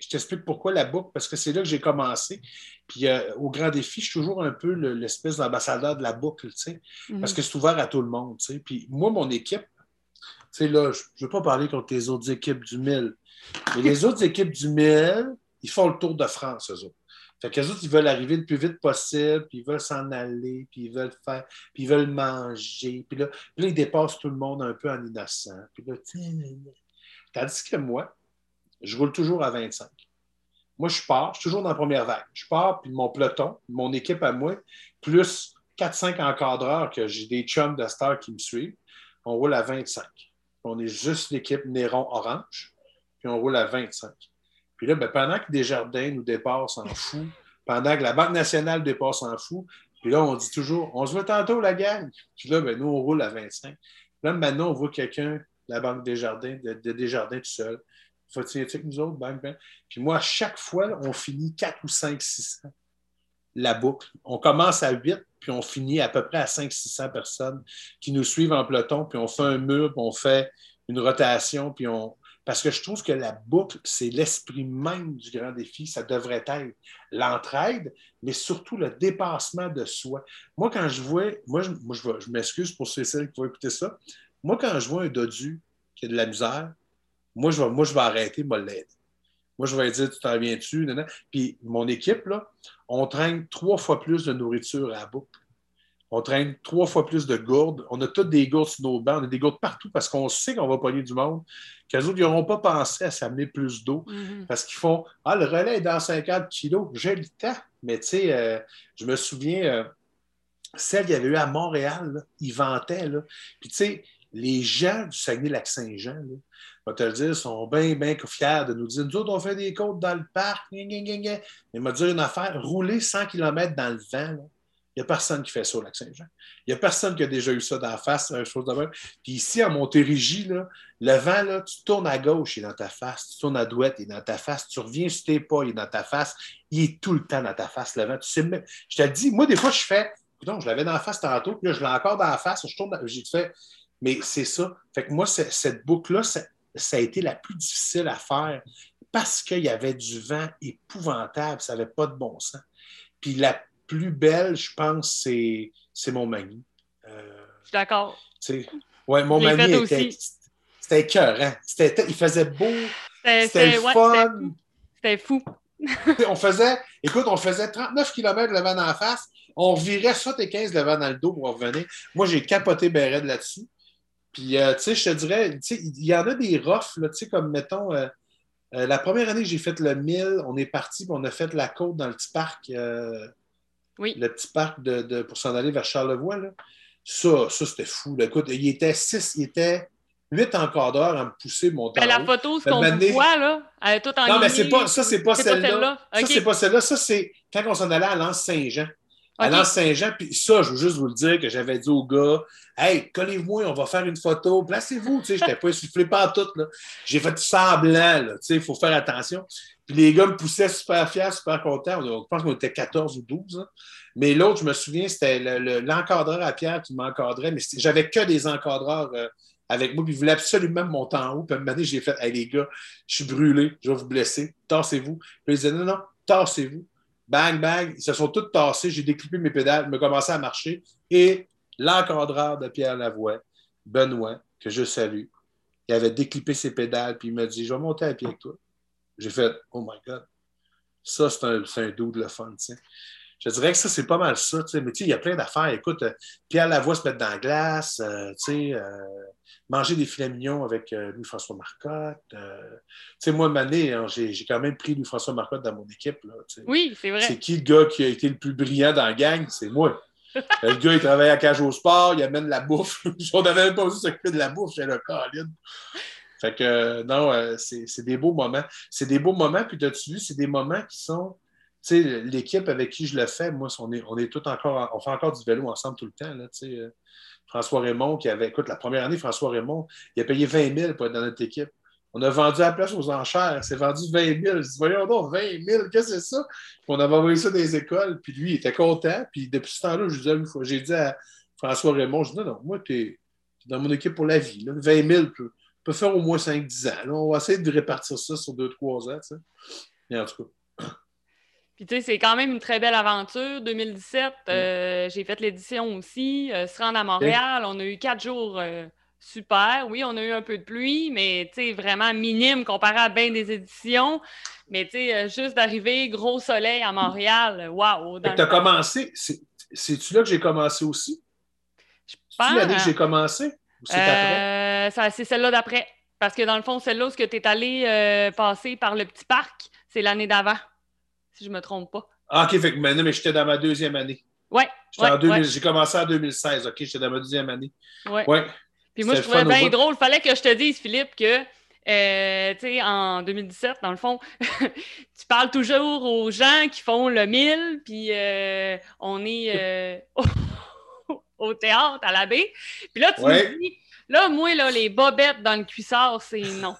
Je t'explique pourquoi la boucle, parce que c'est là que j'ai commencé. Puis euh, au Grand Défi, je suis toujours un peu le, l'espèce d'ambassadeur de la boucle, tu sais, mm-hmm. parce que c'est ouvert à tout le monde, tu sais. Puis moi, mon équipe, tu sais, là, je ne veux pas parler contre les autres équipes du mille, mais les autres équipes du mille, ils font le tour de France, eux autres. Fait qu'eux autres, ils veulent arriver le plus vite possible, puis ils veulent s'en aller, puis ils veulent faire, puis ils veulent manger. Puis là, puis là, ils dépassent tout le monde un peu en innocent. Puis là, tandis que moi, je roule toujours à vingt-cinq. Moi, je pars, je suis toujours dans la première vague. Je pars, puis mon peloton, mon équipe à moi, plus quatre cinq encadreurs que j'ai des chums de stars qui me suivent, on roule à vingt-cinq. On est juste l'équipe Néron Orange, puis on roule à vingt-cinq. Puis là, ben, pendant que Desjardins nous dépasse en fou, pendant que la Banque nationale dépasse en fou, puis là, on dit toujours, on se voit tantôt, la gang. Puis là, ben, nous, on roule à vingt-cinq. Là, maintenant, on voit quelqu'un, la Banque Desjardins, de, de Desjardins tout seul. Faut-il que nous autres, bang, bang. Puis moi, à chaque fois, on finit quatre ou cinq, six cents la boucle. On commence à huit, puis on finit à peu près à cinq, six cents personnes qui nous suivent en peloton, puis on fait un mur, puis on fait une rotation, puis on... parce que je trouve que la boucle, c'est l'esprit même du grand défi, ça devrait être l'entraide, mais surtout le dépassement de soi. Moi, quand je vois, moi, je, moi, je, je m'excuse pour ceux et celles qui vont écouter ça, moi, quand je vois un dodu qui a de la misère, moi, je vais, moi, je vais arrêter, moi, l'aider. Moi, je vais dire, tu t'en viens-tu? Non, non. Puis mon équipe, là, on traîne trois fois plus de nourriture à la boucle. On traîne trois fois plus de gourdes. On a toutes des gourdes sur nos bancs. On a des gourdes partout parce qu'on sait qu'on va pogner du monde. Qu'eux autres, ils n'auront pas pensé à s'amener plus d'eau mm-hmm. parce qu'ils font « Ah, le relais est dans cinquante kilos. J'ai le temps. » Mais tu sais, euh, je me souviens, euh, celle qu'il y avait eu à Montréal, là, ils vantaient. Là. Puis tu sais, les gens du Saguenay-Lac-Saint-Jean, là, on va te le dire, sont bien, bien fiers de nous dire « Nous autres, on fait des côtes dans le parc. » Mais il m'a dit une affaire, rouler cent kilomètres dans le vent, là. Il n'y a personne qui fait ça au Lac-Saint-Jean. Il n'y a personne qui a déjà eu ça dans la face, une chose de même. Puis ici, à Montérégie, là, le vent, là, tu tournes à gauche, il est dans ta face. Tu tournes à droite, il est dans ta face. Tu reviens sur tes pas, il est dans ta face. Il est tout le temps dans ta face, le vent. Tu sais même... Je te le dis, moi, des fois, je fais... Écoute, je l'avais dans la face tantôt, puis là, je l'ai encore dans la face. Je tourne dans... J'ai fait... Mais c'est ça. Fait que moi, cette boucle-là, ça, ça a été la plus difficile à faire parce qu'il y avait du vent épouvantable. Ça n'avait pas de bon sens. Puis la plus belle, je pense, c'est, c'est mon mani. Euh, je suis d'accord. Oui, mon mani était... C'était écœurant. C'était, il faisait beau. C'était, c'était, c'était ouais, fun. C'était fou. C'était fou. on faisait... Écoute, on faisait trente-neuf kilomètres le vent dans la face. On virait soixante-quinze le vent dans le dos pour revenir. Moi, j'ai capoté ben raide là-dessus. Puis, euh, tu sais, je te dirais, il y en a des roughs, tu sais, comme, mettons... Euh, euh, la première année que j'ai fait le mille, on est parti, on a fait la côte dans le petit parc... Euh, Oui. Le petit parc de, de, pour s'en aller vers Charlevoix, là. Ça, ça, c'était fou. Là. Écoute, il était six, il était huit encadreurs à me pousser mon temps. La photo, ce qu'on vous voit, là, elle est toute en ligne. Non, mais c'est pas, ça, c'est pas c'est celle-là. Pas celle-là. Okay. Ça, c'est pas celle-là. Ça, c'est quand on s'en allait à L'Anse-Saint-Jean. À okay. L'Anse-Saint-Jean, puis ça, je veux juste vous le dire que j'avais dit au gars, « Hey, collez-vous, on va faire une photo, placez-vous. » Je n'étais pas essoufflé pantoute. Là. J'ai fait semblant, il faut faire attention. Puis les gars me poussaient super fiers, super contents. Je pense qu'on était quatorze ou douze. Hein. Mais l'autre, je me souviens, c'était le, le, l'encadreur à Pierre qui m'encadrait. Mais j'avais que des encadreurs euh, avec moi. Puis ils voulaient absolument me monter en haut. Puis à un moment donné, j'ai fait « Hey, les gars, je suis brûlé. Je vais vous blesser. Tassez-vous. » Puis ils disaient « Non, non, tassez-vous. » Bang, bang. Ils se sont tous tassés. J'ai déclippé mes pédales. Je me commençais à marcher. Et l'encadreur de Pierre Lavoie, Benoît, que je salue, il avait déclippé ses pédales. Puis il m'a dit « Je vais monter à pied avec toi. » J'ai fait « Oh my God! » Ça, c'est un, c'est un dude le fun, tu sais. Je dirais que ça, c'est pas mal ça, tu sais. Mais tu sais, il y a plein d'affaires. Écoute, euh, Pierre Lavoie se mettre dans la glace, euh, tu sais, euh, manger des filets mignons avec euh, Louis-François Marcotte. Euh, tu sais, moi, Mané, hein, j'ai, j'ai quand même pris Louis-François Marcotte dans mon équipe, là, tu sais. Oui, c'est vrai. C'est qui le gars qui a été le plus brillant dans la gang? C'est moi. Le gars, il travaille à Cage au sport, il amène la bouffe. On n'avait même pas osé s'occuper de la bouffe chez le Colin. Fait que, euh, non, euh, c'est, c'est des beaux moments. C'est des beaux moments, puis t'as-tu vu, c'est des moments qui sont... Tu sais, l'équipe avec qui je le fais, moi, on est, on est tout encore... On fait encore du vélo ensemble tout le temps, là, tu sais. Euh, François Raymond, qui avait... Écoute, la première année, François Raymond, il a payé vingt mille pour être dans notre équipe. On a vendu la place aux enchères. C'est vendu vingt mille. Je dis, voyons donc, vingt mille, qu'est-ce que c'est ça? Puis on avait envoyé ça dans les écoles, puis lui, il était content. Puis depuis ce temps-là, je lui disais, j'ai dit à François Raymond, je dis, non, non, moi, t'es, t'es dans mon équipe pour la vie, là. vingt mille, puis, peut faire au moins cinq dix ans. Là, on va essayer de répartir ça sur deux trois ans. Tu sais. Mais en tout cas. Puis tu sais, c'est quand même une très belle aventure. deux mille dix-sept, mm. euh, j'ai fait l'édition aussi. Euh, se rendre à Montréal, okay. On a eu quatre jours euh, super. Oui, on a eu un peu de pluie, mais tu sais, vraiment minime comparé à bien des éditions. Mais tu sais, euh, juste d'arriver, gros soleil à Montréal. Waouh! Wow, tu as commencé. C'est, c'est-tu là que j'ai commencé aussi? Je pense. C'est l'année que j'ai commencé? C'est, euh, ça, c'est celle-là d'après. Parce que dans le fond, celle-là, où tu es allé euh, passer par le petit parc, c'est l'année d'avant, si je ne me trompe pas. Ah, OK, fait que, mais, non, mais j'étais dans ma deuxième année. Oui. Ouais, ouais. J'ai commencé en deux mille seize, OK, j'étais dans ma deuxième année. Oui. Ouais. Puis moi, c'était je trouvais bien drôle. Il fallait que je te dise, Philippe, que, euh, tu sais, en deux mille dix-sept, dans le fond, tu parles toujours aux gens qui font le mille, puis euh, on est... Euh... Oh. au théâtre, à la baie. Puis là, tu ouais. me dis, là, moi, là, les bobettes dans le cuissard, c'est non.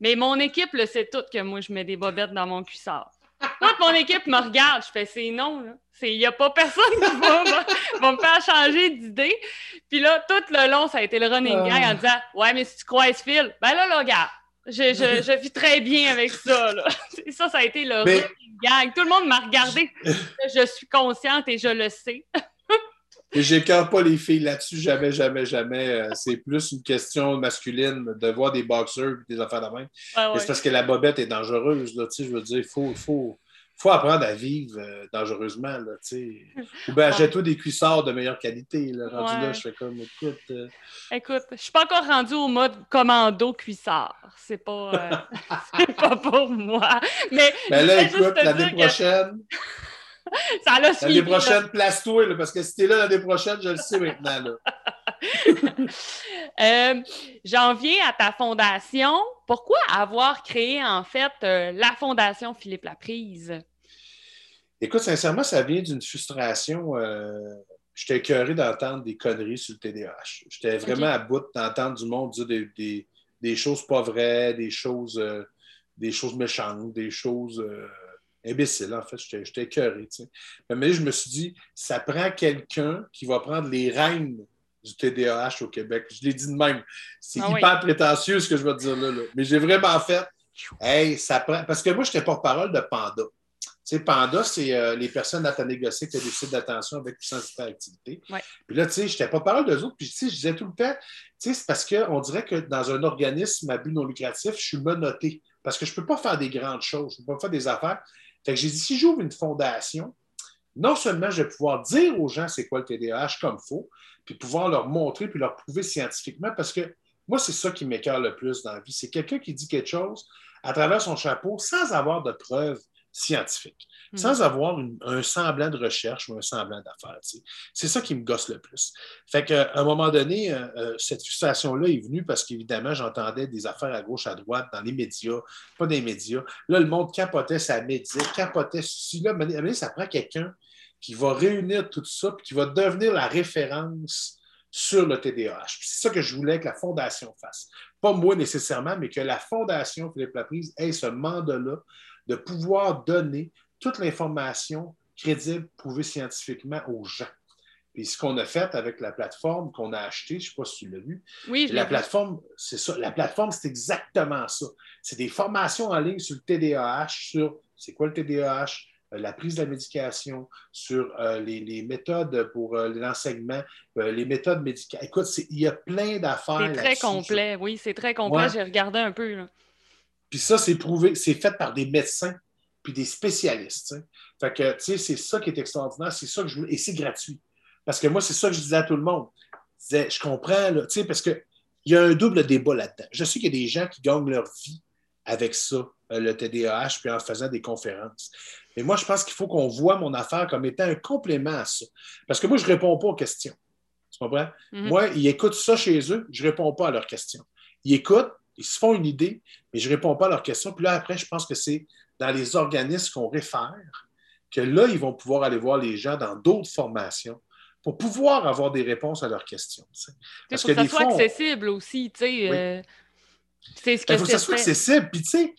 Mais mon équipe le sait toute que moi, je mets des bobettes dans mon cuissard. Quand mon équipe me regarde, je fais, c'est non, là. Il n'y a pas personne qui va, va, va me faire changer d'idée. Puis là, tout le long, ça a été le running euh... gang en disant, ouais, mais si tu croises Phil, ben là, là, regarde, Je, je, je vis très bien avec ça, là. Ça, ça a été le mais... gang. Tout le monde m'a regardé. Je suis consciente et je le sais. Et j'écarte pas les filles là-dessus, jamais, jamais, jamais. C'est plus une question masculine de voir des boxeurs et des affaires de même. Ah ouais. C'est parce que la bobette est dangereuse, là, tu sais, je veux dire, il faut, faut, faut apprendre à vivre euh, dangereusement, là, tu sais. Ou bien, achète-toi des cuissards de meilleure qualité, là, rendu ouais. là, je fais comme, écoute... Euh... Écoute, je suis pas encore rendue au mode commando-cuissard. C'est pas... Euh, c'est pas pour moi. Mais, mais là, écoute, l'année prochaine... Que... Ça l'a suivi. L'année prochaine, place-toi, là, parce que si t'es là l'année prochaine, je le sais maintenant, là. euh, j'en viens à ta fondation. Pourquoi avoir créé, en fait, euh, la fondation Philippe Laprise? Écoute, sincèrement, ça vient d'une frustration. Euh, j'étais écœuré d'entendre des conneries sur le T D A H. J'étais vraiment okay. à bout d'entendre du monde dire des, des, des choses pas vraies, des choses, euh, des choses méchantes, des choses... Euh, imbécile, en fait. J'étais, j'étais écœuré, tu sais. Mais je me suis dit, ça prend quelqu'un qui va prendre les rênes du T D A H au Québec. Je l'ai dit de même. C'est ah hyper oui. prétentieux, ce que je vais te dire là, là. Mais j'ai vraiment fait, hey, ça prend... Parce que moi, j'étais porte-parole de Panda. Tu sais, Panda, c'est euh, les personnes à ta négocier qui ont des déficits d'attention avec puissance hyperactivité. Ouais. Puis là, tu sais, j'étais porte-parole d'eux autres. Puis, tu sais, je disais tout le temps, tu sais, c'est parce qu'on dirait que dans un organisme à but non lucratif, je suis menotté. Parce que je ne peux pas faire des grandes choses. Je ne peux pas faire des affaires. Fait que j'ai dit, si j'ouvre une fondation, non seulement je vais pouvoir dire aux gens c'est quoi le T D A H comme il faut, puis pouvoir leur montrer puis leur prouver scientifiquement, parce que moi, c'est ça qui m'écœure le plus dans la vie. C'est quelqu'un qui dit quelque chose à travers son chapeau sans avoir de preuves scientifiques, mmh. sans avoir une, un semblant de recherche ou un semblant d'affaires. Tu sais. C'est ça qui me gosse le plus. Fait qu'à un moment donné, euh, cette frustration-là est venue parce qu'évidemment, j'entendais des affaires à gauche, à droite, dans les médias, pas dans les médias. Là, le monde capotait sa média, capotait ceci. Là, ça prend quelqu'un qui va réunir tout ça puis qui va devenir la référence sur le T D A H. Puis c'est ça que je voulais que la Fondation fasse. Pas moi nécessairement, mais que la Fondation Philippe Laprise ait ce mandat-là de pouvoir donner toute l'information crédible, prouvée scientifiquement aux gens. Puis ce qu'on a fait avec la plateforme qu'on a achetée, je ne sais pas si tu l'as vu. Oui, je l'ai vu. La plateforme, c'est ça. La plateforme, c'est exactement ça. C'est des formations en ligne sur le T D A H, sur c'est quoi le T D A H, la prise de la médication, sur euh, les, les méthodes pour euh, l'enseignement, euh, les méthodes médicales. Écoute, il y a plein d'affaires là-dessus. C'est très complet, oui, c'est très complet. Ouais. J'ai regardé un peu, là. Puis ça, c'est prouvé, c'est fait par des médecins puis des spécialistes. T'sais. Fait que, tu sais, c'est ça qui est extraordinaire, c'est ça que je veux, et c'est gratuit. Parce que moi, c'est ça que je disais à tout le monde. Je disais, je comprends, là, tu sais, parce qu'il y a un double débat là-dedans. Je sais qu'il y a des gens qui gagnent leur vie avec ça, le T D A H, puis en faisant des conférences. Mais moi, je pense qu'il faut qu'on voit mon affaire comme étant un complément à ça. Parce que moi, je ne réponds pas aux questions. Tu comprends? Mm-hmm. Moi, ils écoutent ça chez eux, je ne réponds pas à leurs questions. Ils écoutent, ils se font une idée, mais je ne réponds pas à leurs questions. Puis là, après, je pense que c'est dans les organismes qu'on réfère que là, ils vont pouvoir aller voir les gens dans d'autres formations pour pouvoir avoir des réponses à leurs questions. T'sais. Parce que, que ça des soit fonds, accessible aussi, tu sais. Oui. Euh, c'est ce que Il faut que ça soit accessible. Puis, tu sais,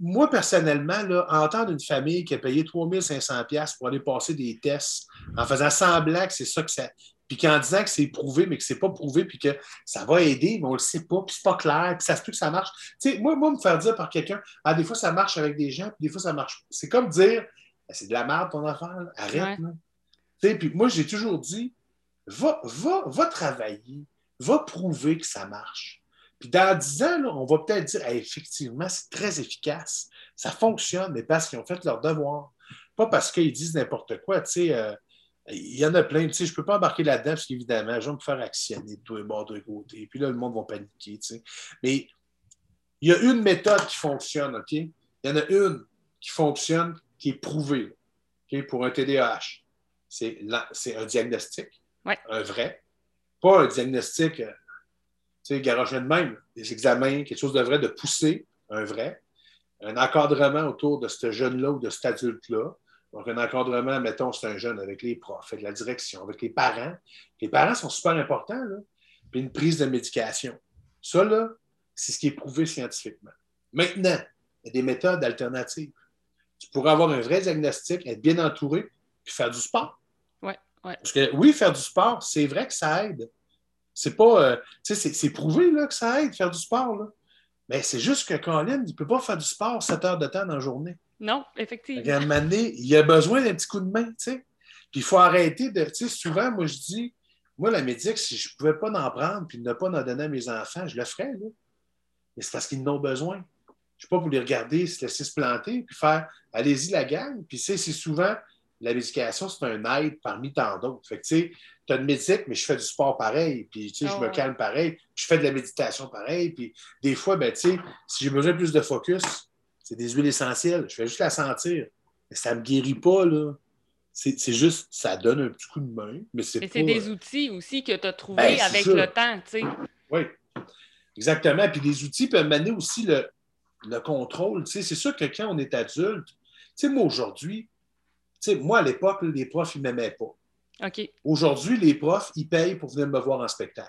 moi, personnellement, là, entendre une famille qui a payé trois mille cinq cents dollars pour aller passer des tests en faisant semblant que c'est ça que ça... Puis qu'en disant que c'est prouvé, mais que c'est pas prouvé, puis que ça va aider, mais on le sait pas, puis c'est pas clair, puis ça se peut que ça marche. Tu sais, moi, moi, me faire dire par quelqu'un, ah, des fois ça marche avec des gens, puis des fois ça marche pas. C'est comme dire, c'est de la merde ton affaire, là. Arrête. Ouais. Tu sais, puis moi, j'ai toujours dit, va, va, va travailler, va prouver que ça marche. Puis dans dix ans, là, on va peut-être dire, hey, effectivement, c'est très efficace, ça fonctionne, mais parce qu'ils ont fait leur devoir. Pas parce qu'ils disent n'importe quoi, tu sais. Euh, Il y en a plein, tu sais, je ne peux pas embarquer là-dedans parce qu'évidemment, je vais me faire actionner de tous les bords, de tous les côtés. Puis là, le monde va paniquer, tu sais. Mais il y a une méthode qui fonctionne, OK? Il y en a une qui fonctionne, qui est prouvée, OK, pour un T D A H. C'est, la, c'est un diagnostic, ouais. un vrai. Pas un diagnostic, euh, tu sais, garagé de même, des examens, quelque chose de vrai, de poussé, un vrai. Un encadrement autour de ce jeune-là ou de cet adulte-là. Donc, un encadrement, mettons, c'est un jeune avec les profs, avec la direction, avec les parents. Les parents sont super importants, là. Puis une prise de médication. Ça, là, c'est ce qui est prouvé scientifiquement. Maintenant, il y a des méthodes alternatives. Tu pourrais avoir un vrai diagnostic, être bien entouré, puis faire du sport. Ouais, ouais. Parce que oui, faire du sport, c'est vrai que ça aide. C'est pas... Euh, tu sais, c'est, c'est prouvé, là, que ça aide, faire du sport, là. Mais c'est juste que Colin, il ne peut pas faire du sport sept heures de temps dans la journée. Non, effectivement. À un moment donné, il a besoin d'un petit coup de main, tu sais. Puis il faut arrêter de... Tu sais, souvent, moi, je dis... Moi, la médic, si je ne pouvais pas en prendre puis ne pas en donner à mes enfants, je le ferais, là. Mais c'est parce qu'ils n'en ont besoin. Je ne suis pas pour les regarder, se laisser se planter puis faire « Allez-y, la gang! » Puis, tu sais, c'est souvent... La médication, c'est un aide parmi tant d'autres. Fait que, tu sais, tu as une médic, mais je fais du sport pareil, puis, tu sais, oh, je me ouais. calme pareil, puis je fais de la méditation pareil, puis des fois, ben, tu sais, si j'ai besoin de plus de focus, c'est des huiles essentielles, je fais juste la sentir. Mais ça ne me guérit pas, là. C'est, c'est juste, ça donne un petit coup de main, mais c'est mais pas... Mais c'est des outils aussi que tu as trouvés ben, avec ça. Le temps, tu sais. Oui, exactement. Puis les outils peuvent mener aussi le, le contrôle, tu sais. C'est sûr que quand on est adulte, tu sais, moi, aujourd'hui, tu sais, moi, à l'époque, les profs, ils ne m'aimaient pas. Okay. Aujourd'hui, les profs, ils payent pour venir me voir en spectacle.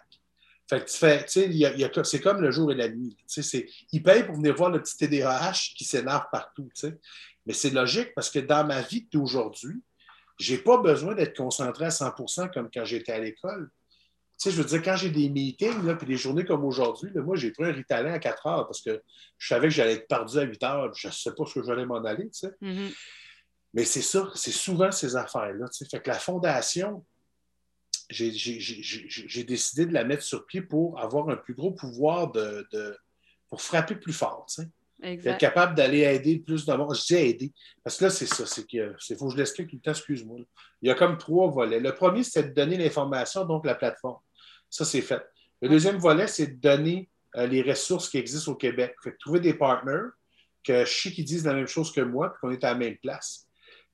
Fait que tu fais, tu sais, il y a, il y a, c'est comme le jour et la nuit. Tu sais, c'est, ils payent pour venir voir le petit T D A H qui s'énerve partout. Tu sais. Mais c'est logique parce que dans ma vie d'aujourd'hui, je n'ai pas besoin d'être concentré à cent pour cent comme quand j'étais à l'école. Tu sais, je veux dire, quand j'ai des meetings, là, puis des journées comme aujourd'hui, là, moi, j'ai pris un Ritalin à quatre heures parce que je savais que j'allais être perdu à huit heures. Je ne sais pas ce que j'allais m'en aller, tu sais. Mm-hmm. Mais c'est ça, c'est souvent ces affaires-là. T'sais. Fait que la fondation, j'ai, j'ai, j'ai, j'ai décidé de la mettre sur pied pour avoir un plus gros pouvoir de, de pour frapper plus fort. Être capable d'aller aider plus de monde. Je dis aider. Parce que là, c'est ça. C'est que c'est faut que je l'explique tout le temps, excuse-moi. Il y a comme trois volets. Le premier, c'est de donner l'information, donc la plateforme. Ça, c'est fait. Le deuxième volet, c'est de donner euh, les ressources qui existent au Québec. Fait que trouver des partners que je sais qui disent la même chose que moi, puis qu'on est à la même place.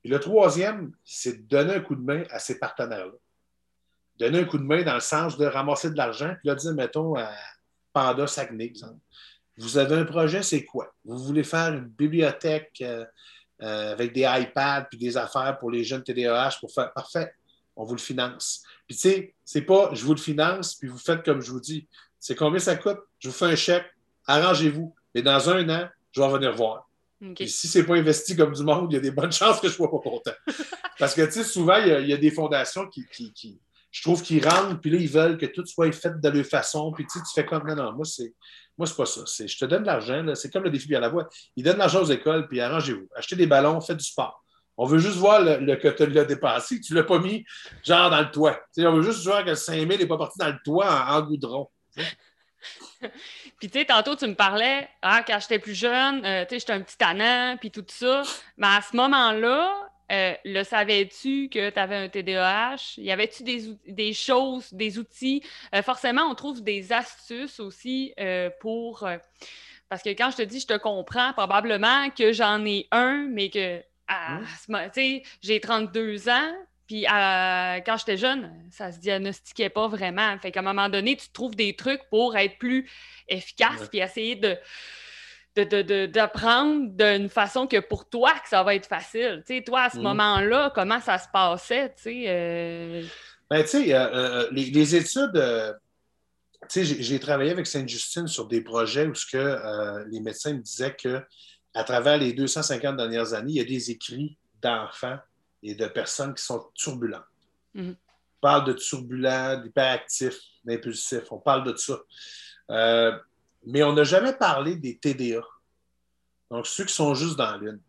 Et le troisième, c'est de donner un coup de main à ces partenaires-là. Donner un coup de main dans le sens de ramasser de l'argent, puis là, dire, mettons, à Panda, Saguenay, exemple. Vous avez un projet, c'est quoi? Vous voulez faire une bibliothèque euh, euh, avec des iPads puis des affaires pour les jeunes T D A H pour faire... Parfait, on vous le finance. Puis, tu sais, c'est pas « je vous le finance » puis vous faites comme je vous dis. C'est combien ça coûte? Je vous fais un chèque. Arrangez-vous. Mais dans un an, je vais revenir voir. Okay. Et si ce n'est pas investi comme du monde, il y a des bonnes chances que je ne sois pas content. Parce que, tu sais, souvent, il y a, il y a des fondations qui, qui, qui, je trouve, qui rentrent, puis là, ils veulent que tout soit fait de leur façon, puis tu sais, tu fais comme, non, non, moi, c'est moi c'est pas ça. C'est, je te donne de l'argent, là, c'est comme le défi Pierre Lavoie. Ils donnent de l'argent aux écoles, puis arrangez-vous. Achetez des ballons, faites du sport. On veut juste voir le, le que tu l'as dépassé, tu ne l'as pas mis, genre, dans le toit. T'sais, on veut juste voir que le cinq mille n'est pas parti dans le toit en, en goudron. T'sais. Puis, tu sais, tantôt, tu me parlais, hein, quand j'étais plus jeune, euh, tu sais, j'étais un petit tannant, puis tout ça. Mais à ce moment-là, euh, le savais-tu que tu avais un T D A H? Y avait-tu des, ou- des choses, des outils? Euh, forcément, on trouve des astuces aussi euh, pour... Euh, parce que quand je te dis « je te comprends », probablement que j'en ai un, mais que, ah, mmh. tu sais, j'ai trente-deux ans. Puis, euh, quand j'étais jeune, ça se diagnostiquait pas vraiment. Fait qu'à un moment donné, tu trouves des trucs pour être plus efficace puis essayer de, de, de, de, d'apprendre d'une façon que pour toi, que ça va être facile. Tu sais, toi, à ce mm. moment-là, comment ça se passait? Tu sais, euh... ben, tu sais, euh, euh, les, les études... Euh, tu sais, j'ai, j'ai travaillé avec Sainte-Justine sur des projets où que, euh, les médecins me disaient qu'à travers les deux cent cinquante dernières années, il y a des écrits d'enfants et de personnes qui sont turbulentes. Mm-hmm. On parle de turbulents, d'hyperactifs, d'impulsifs, on parle de tout ça. Euh, mais on n'a jamais parlé des T D A. Donc, ceux qui sont juste dans l'une.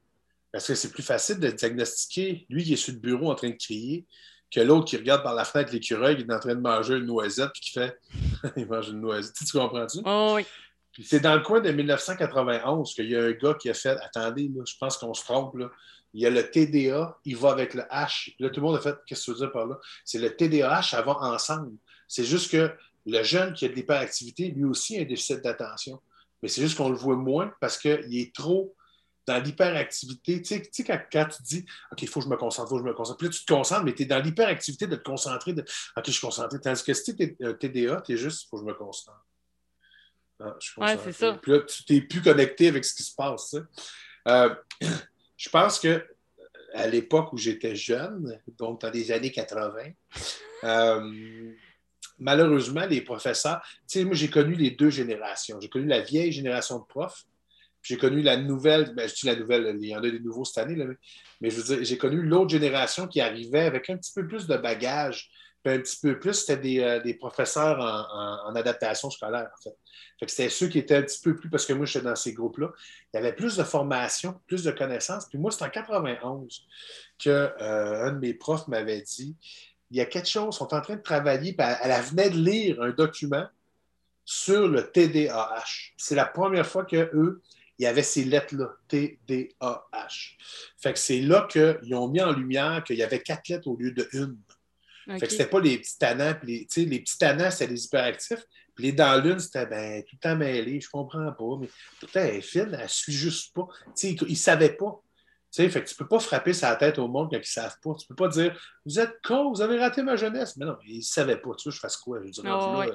Parce que c'est plus facile de diagnostiquer lui qui est sur le bureau en train de crier que l'autre qui regarde par la fenêtre l'écureuil qui est en train de manger une noisette puis qui fait « il mange une noisette ». Tu comprends-tu? Oh, oui. Puis c'est dans le coin de dix-neuf cent quatre-vingt-onze qu'il y a un gars qui a fait « attendez, là, je pense qu'on se trompe, là. Il y a le T D A, il va avec le H. » Puis là, tout le monde a fait « qu'est-ce que tu veux dire par là? » C'est le T D A H, ça va ensemble. C'est juste que le jeune qui a de l'hyperactivité, lui aussi a un déficit d'attention. Mais c'est juste qu'on le voit moins parce qu'il est trop dans l'hyperactivité. Tu sais, tu sais quand, quand tu dis « OK, il faut que je me concentre, il faut que je me concentre. » Puis là, tu te concentres, mais tu es dans l'hyperactivité de te concentrer. De, « OK, je suis concentré. » Tandis que si tu es un T D A, tu es juste « il faut que je me concentre. » Ah, je suis concentré. Ouais, c'est ça. Puis là, tu t'es plus connecté avec ce qui se passe. Ça. Euh, Je pense qu'à l'époque où j'étais jeune, donc dans les années quatre-vingt, euh, malheureusement, les professeurs... Tu sais, moi, j'ai connu les deux générations. J'ai connu la vieille génération de profs, puis j'ai connu la nouvelle... Ben, je dis la nouvelle, il y en a des nouveaux cette année, là, mais, mais je veux dire, j'ai connu l'autre génération qui arrivait avec un petit peu plus de bagages, Puis un petit peu plus, c'était des, euh, des professeurs en, en, en adaptation scolaire, en fait. Fait que c'était ceux qui étaient un petit peu plus, parce que moi, j'étais dans ces groupes-là. Il y avait plus de formation, plus de connaissances. Puis moi, c'est en quatre-vingt-onze qu'un euh, de mes profs m'avait dit, il y a quelque chose, on est en train de travailler, puis elle, elle venait de lire un document sur le T D A H. C'est la première fois qu'eux, il y avait ces lettres-là, T D A H. Fait que c'est là qu'ils ont mis en lumière qu'il y avait quatre lettres au lieu de une. Okay. Fait que c'était pas les petits tannants, puis les, les petits tannants, c'était les hyperactifs, puis les dans l'une, c'était ben, tout le temps mêlé, je comprends pas, mais putain, elle est fine, elle suit juste pas. T'sais, ils ne savaient pas. T'sais, fait que tu peux pas frapper sa tête au monde quand ils savent pas. Tu peux pas dire, vous êtes con, vous avez raté ma jeunesse. Mais non, ils savaient pas. Tu veux, je fasse quoi? Je veux dire, oh, oui.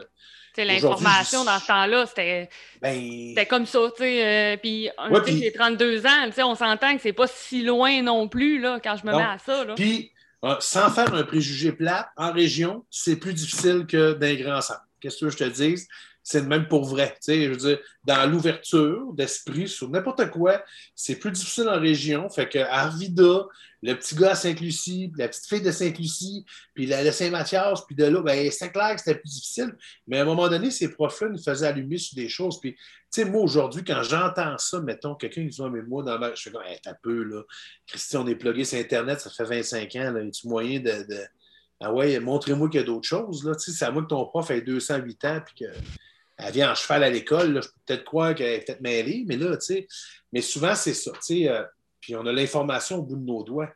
Là, l'information dans ce temps-là, c'était, ben... c'était comme ça, tu sais. Euh, puis, ouais, pis... j'ai trente-deux ans, tu sais, on s'entend que c'est pas si loin non plus, là, quand je me non. mets à ça, là. Puis, euh, sans faire un préjugé plat, en région, c'est plus difficile que dans les grands centres. Qu'est-ce que je te dise? C'est le même pour vrai. Tu sais, je veux dire, dans l'ouverture d'esprit sur n'importe quoi, c'est plus difficile en région. Fait que Arvida, le petit gars à Sainte-Lucie, la petite fille de Sainte-Lucie, puis la, le Saint-Mathias, puis de là, bien, c'est clair que c'était plus difficile. Mais à un moment donné, ces profs-là nous faisaient allumer sur des choses. Puis, tu sais, moi, aujourd'hui, quand j'entends ça, mettons, quelqu'un qui dit, mais moi, dans ma... je fais comme, hey, t'as peu, là. Christian, on est plugué sur Internet, ça fait vingt-cinq ans, là. Y a-tu moyen de. de... Ah ouais, montrez-moi qu'il y a d'autres choses, là. Tu sais, c'est à moi que ton prof ait deux cent huit ans, puis que. Elle vient en cheval à l'école, là, je peux peut-être croire qu'elle est peut-être mêlée, mais là, tu sais, mais souvent, c'est ça, tu sais, euh, puis on a l'information au bout de nos doigts.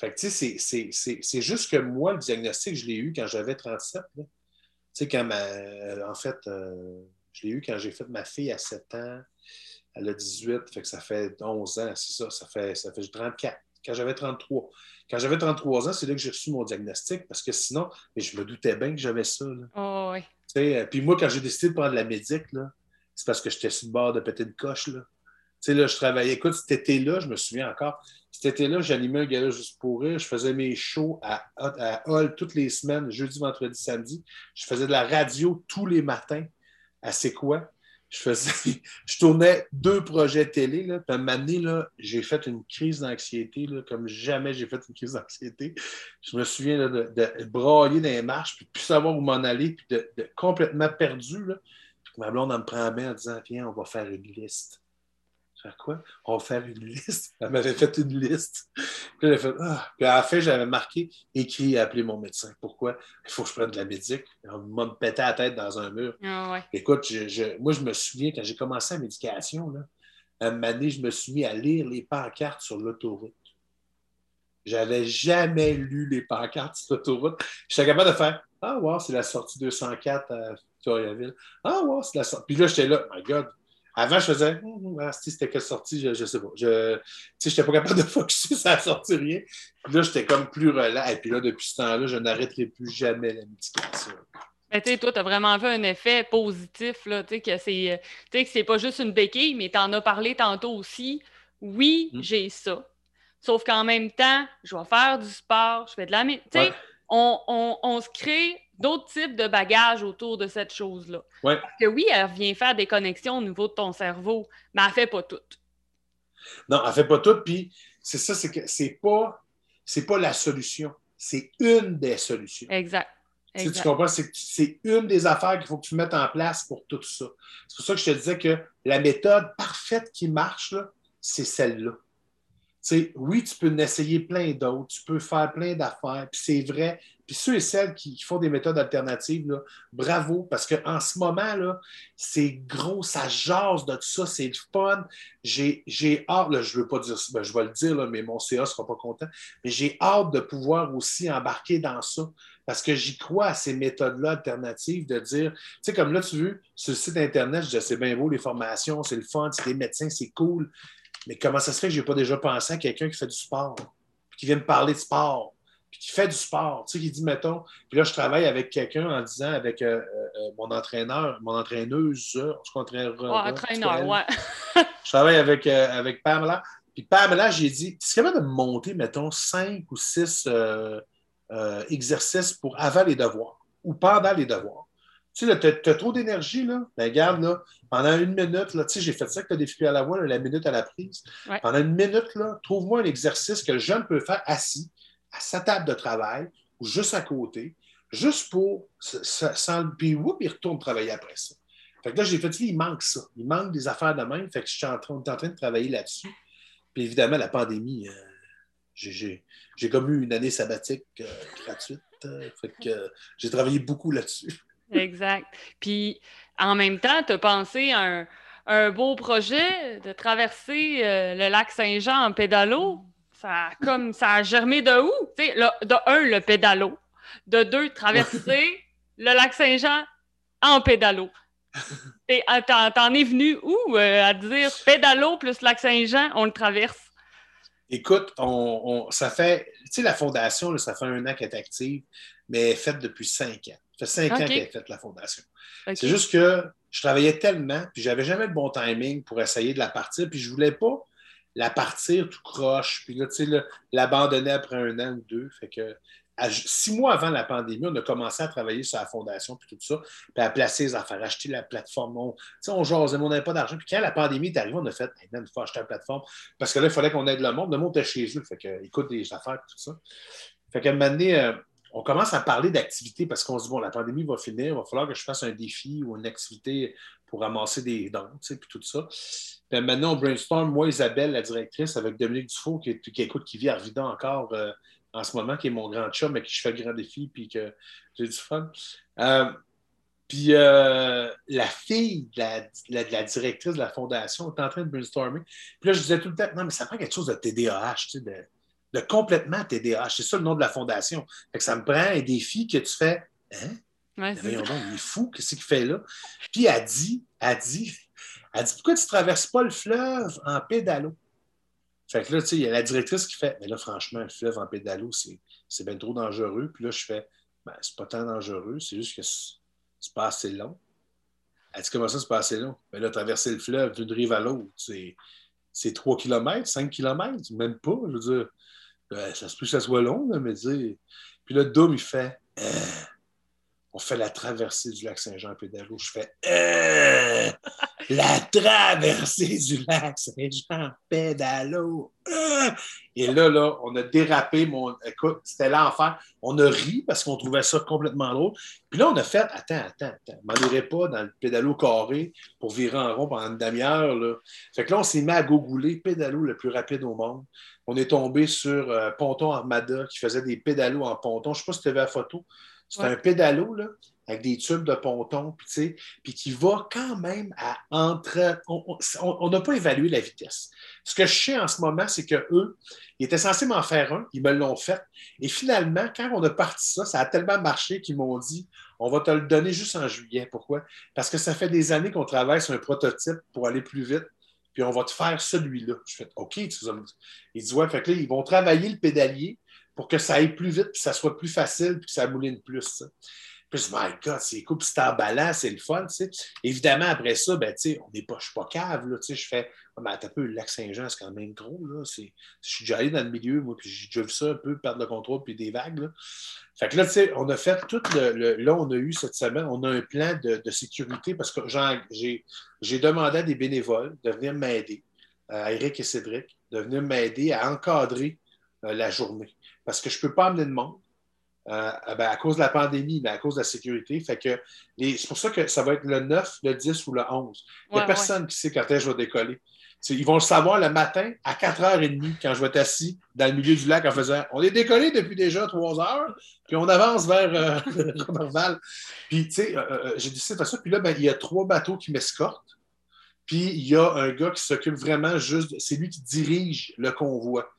Fait que, tu sais, c'est, c'est, c'est, c'est juste que moi, le diagnostic, je l'ai eu quand j'avais trente-sept, là. Tu sais, quand ma... En fait, euh, je l'ai eu quand j'ai fait ma fille à sept ans, elle a dix-huit, fait que ça fait onze ans, c'est ça, ça fait, ça fait trente-quatre, quand j'avais trente-trois. Quand j'avais trente-trois ans, c'est là que j'ai reçu mon diagnostic, parce que sinon, mais je me doutais bien que j'avais ça, là. Oh, oui. Puis moi, quand j'ai décidé de prendre la médic, là, c'est parce que j'étais sur le bord de péter une coche. Là. Là, je travaillais. Écoute, cet été-là, je me souviens encore, cet été-là, j'animais un gala juste pour rire. Je faisais mes shows à, à Hall toutes les semaines, jeudi, vendredi, samedi. Je faisais de la radio tous les matins. À c'est quoi? Je faisais, je tournais deux projets télé. Là. Puis à un moment donné, là, j'ai fait une crise d'anxiété, là, comme jamais j'ai fait une crise d'anxiété. Je me souviens là, de, de brailler dans les marches, puis de plus savoir où m'en aller, puis de, de complètement perdu. Là. Puis ma blonde, elle me prend bien en disant, viens, on va faire une liste. Faire quoi? On va faire une liste. Elle m'avait fait une liste. Puis elle a fait, ah. Puis à la fin, j'avais marqué, écrit et appelé mon médecin. Pourquoi? Il faut que je prenne de la médic. On m'a me pété la tête dans un mur. Ah ouais. Écoute, je, je, moi, je me souviens, quand j'ai commencé la médication, là, à un moment donné, je me suis mis à lire les pancartes sur l'autoroute. J'avais jamais lu les pancartes sur l'autoroute. J'étais capable de faire, ah, wow, c'est la sortie deux cent quatre à Victoriaville. Ah, wow, c'est la sortie. Puis là, j'étais là, oh my God. Avant, je faisais, oh, ah, c'était quelle sortie, je, je sais pas. Je n'étais pas capable de focusser, ça ne sortit rien. Puis là, j'étais comme plus relax. Et puis là, depuis ce temps-là, je n'arrêterai plus jamais la médication. Mais tu sais, toi, tu as vraiment vu un effet positif, là, tu sais, que c'est, tu sais, que c'est pas juste une béquille, mais tu en as parlé tantôt aussi. Oui, hum. j'ai ça. Sauf qu'en même temps, je vais faire du sport, je fais de la méditation. Tu sais, ouais. on, on, on se crée d'autres types de bagages autour de cette chose-là. Ouais. Parce que oui, elle vient faire des connexions au niveau de ton cerveau, mais elle ne fait pas toutes. Non, elle ne fait pas toutes, puis c'est ça, c'est que c'est pas, c'est pas la solution, c'est une des solutions. Exact. Exact. Si tu comprends, c'est, c'est une des affaires qu'il faut que tu mettes en place pour tout ça. C'est pour ça que je te disais que la méthode parfaite qui marche, là, c'est celle-là. T'sais, oui, tu peux en essayer plein d'autres, tu peux faire plein d'affaires, puis c'est vrai. Puis ceux et celles qui, qui font des méthodes alternatives, là, bravo, parce qu'en ce moment, là, c'est gros, ça jase de tout ça, c'est le fun. J'ai, j'ai hâte, là, je ne veux pas dire ça, ben, je vais le dire, là, mais mon C A ne sera pas content, mais j'ai hâte de pouvoir aussi embarquer dans ça, parce que j'y crois à ces méthodes-là alternatives, de dire, tu sais, comme là, tu vois, sur le site Internet, je dis, c'est bien beau, les formations, c'est le fun, c'est des médecins, c'est cool. Mais comment ça se fait que je n'ai pas déjà pensé à quelqu'un qui fait du sport, puis qui vient me parler de sport, puis qui fait du sport, tu sais, qui dit, mettons, puis là, je travaille avec quelqu'un en disant, avec euh, euh, mon entraîneur, mon entraîneuse, euh, je contraire. Euh, ouais, entraîneur, ouais. Je travaille avec, euh, avec Pamela, puis Pamela, j'ai dit, tu es capable de me monter, mettons, cinq ou six euh, euh, exercices pour avant les devoirs ou pendant les devoirs. Tu sais, tu as trop d'énergie, là. Ben, regarde, là, pendant une minute, là, tu sais, j'ai fait ça avec le défi Pierre Lavoie, là, la minute à la prise. Ouais. Pendant une minute, là, trouve-moi un exercice que le jeune peut faire assis, à sa table de travail ou juste à côté, juste pour ça, ça, puis whoop, il retourne travailler après ça. Fait que là, j'ai fait, il manque ça. Il manque des affaires de même. Fait que je suis en train, en train de travailler là-dessus. Puis évidemment, la pandémie, euh, j'ai, j'ai comme eu une année sabbatique euh, gratuite. Euh, fait que euh, j'ai travaillé beaucoup là-dessus. Exact. Puis en même temps, tu as pensé à un, un beau projet de traverser euh, le lac Saint-Jean en pédalo. Ça, comme, ça a germé de où? Le, de un, le pédalo. De deux, traverser le lac Saint-Jean en pédalo. Et t'en, t'en es venu où euh, à dire pédalo plus lac Saint-Jean, on le traverse? Écoute, on, on, ça fait, tu sais, la fondation, là, ça fait un an qu'elle est active, mais elle est faite depuis cinq ans. Ça fait cinq okay. ans qu'elle est faite, la fondation. Okay. C'est juste que je travaillais tellement, puis j'avais jamais le bon timing pour essayer de la partir, puis je voulais pas la partir tout croche, puis là, tu sais, l'abandonner après un an ou deux. Fait que à, six mois avant la pandémie, on a commencé à travailler sur la fondation, puis tout ça, puis à placer les affaires, acheter la plateforme. On, tu sais, on jasait, on n'avait pas d'argent. Puis quand la pandémie est arrivée, on a fait, hey, man, il faut acheter la plateforme, parce que là, il fallait qu'on aide le monde. Le monde était chez eux, fait que, écoute les affaires, tout ça. Fait qu'à un moment donné, euh, on commence à parler d'activité, parce qu'on se dit, bon, la pandémie va finir, il va falloir que je fasse un défi ou une activité pour ramasser des dons, tu sais, puis tout ça. Puis maintenant, on brainstorm, moi, Isabelle, la directrice, avec Dominique Dufault, qui, qui écoute, qui vit à Arvida encore euh, en ce moment, qui est mon grand chum, mais qui je fais le grand défi, puis que j'ai du fun. Euh, puis euh, la fille de la, la, de la directrice de la fondation est en train de brainstormer. Puis là, je disais tout le temps, non, mais ça prend quelque chose de T D A H, tu sais, de, de complètement T D A H. C'est ça le nom de la fondation. Fait que ça me prend un défi que tu fais, hein? Ouais, c'est ça. Il est fou, qu'est-ce qu'il fait là? Puis elle dit, elle dit, elle dit, pourquoi tu ne traverses pas le fleuve en pédalo? Fait que là, tu sais, il y a la directrice qui fait, mais là, franchement, le fleuve en pédalo, c'est, c'est bien trop dangereux. Puis là, je fais, ben, c'est pas tant dangereux, c'est juste que c'est pas assez long. Elle dit, comment ça, c'est pas assez long? Mais là, traverser le fleuve d'une rive à l'autre, c'est, c'est trois kilomètres, cinq kilomètres, même pas. Je veux dire, ben, ça se peut que ça soit long, là, mais dire. Puis là, Dom, il fait, eh, on fait la traversée du lac Saint-Jean en pédalo. Je fais, eh, la traversée du lac Saint-Jean en pédalo. Eh. Et là, là, on a dérapé. Mon... Écoute, c'était l'enfer. On a ri parce qu'on trouvait ça complètement drôle. Puis là, on a fait, attends, attends, attends. M'en irais pas dans le pédalo carré pour virer en rond pendant une demi-heure, là. Fait que là, on s'est mis à gogouler pédalo le plus rapide au monde. On est tombé sur euh, Ponton Armada qui faisait des pédalos en ponton. Je ne sais pas si tu avais la photo. C'est ouais. un pédalo, là, avec des tubes de ponton, puis tu sais, puis qui va quand même à entre... On n'a pas évalué la vitesse. Ce que je sais en ce moment, c'est qu'eux, ils étaient censés m'en faire un, ils me l'ont fait, et finalement, quand on a parti ça, ça a tellement marché qu'ils m'ont dit, on va te le donner juste en juillet. Pourquoi? Parce que ça fait des années qu'on travaille sur un prototype pour aller plus vite, puis on va te faire celui-là. Je fais, OK, tu sais, ils disent, ouais, fait que là, ils vont travailler le pédalier, pour que ça aille plus vite, puis que ça soit plus facile, puis que ça mouline plus. Ça. Puis je dis, my God, c'est cool, puis c'est emballant, c'est le fun, tu sais. Évidemment, après ça, ben, tu sais, on n'est pas, je suis pas cave, là, tu sais, je fais, oh, mais t'as peu, le lac Saint-Jean, c'est quand même gros, là. C'est, je suis déjà allé dans le milieu, moi, puis j'ai déjà vu ça un peu, perdre le contrôle, puis des vagues, là. Fait que là, tu sais, on a fait tout le, le. Là, on a eu cette semaine, on a un plan de, de sécurité, parce que genre, j'ai, j'ai demandé à des bénévoles de venir m'aider, à Eric et Cédric, de venir m'aider à encadrer euh, la journée. Parce que je ne peux pas amener de monde euh, ben à cause de la pandémie, mais à cause de la sécurité. Fait que les, c'est pour ça que ça va être le neuf, le dix ou le onze. Il n'y a personne ouais. qui sait quand est-ce que je vais décoller. T'sais, ils vont le savoir le matin à quatre heures trente quand je vais être assis dans le milieu du lac en faisant « On est décollé depuis déjà trois heures, puis on avance vers euh, Roberval. » Puis, tu sais, euh, j'ai décidé de faire ça. Puis là, ben, il y a trois bateaux qui m'escortent. Puis, il y a un gars qui s'occupe vraiment juste... C'est lui qui dirige le convoi.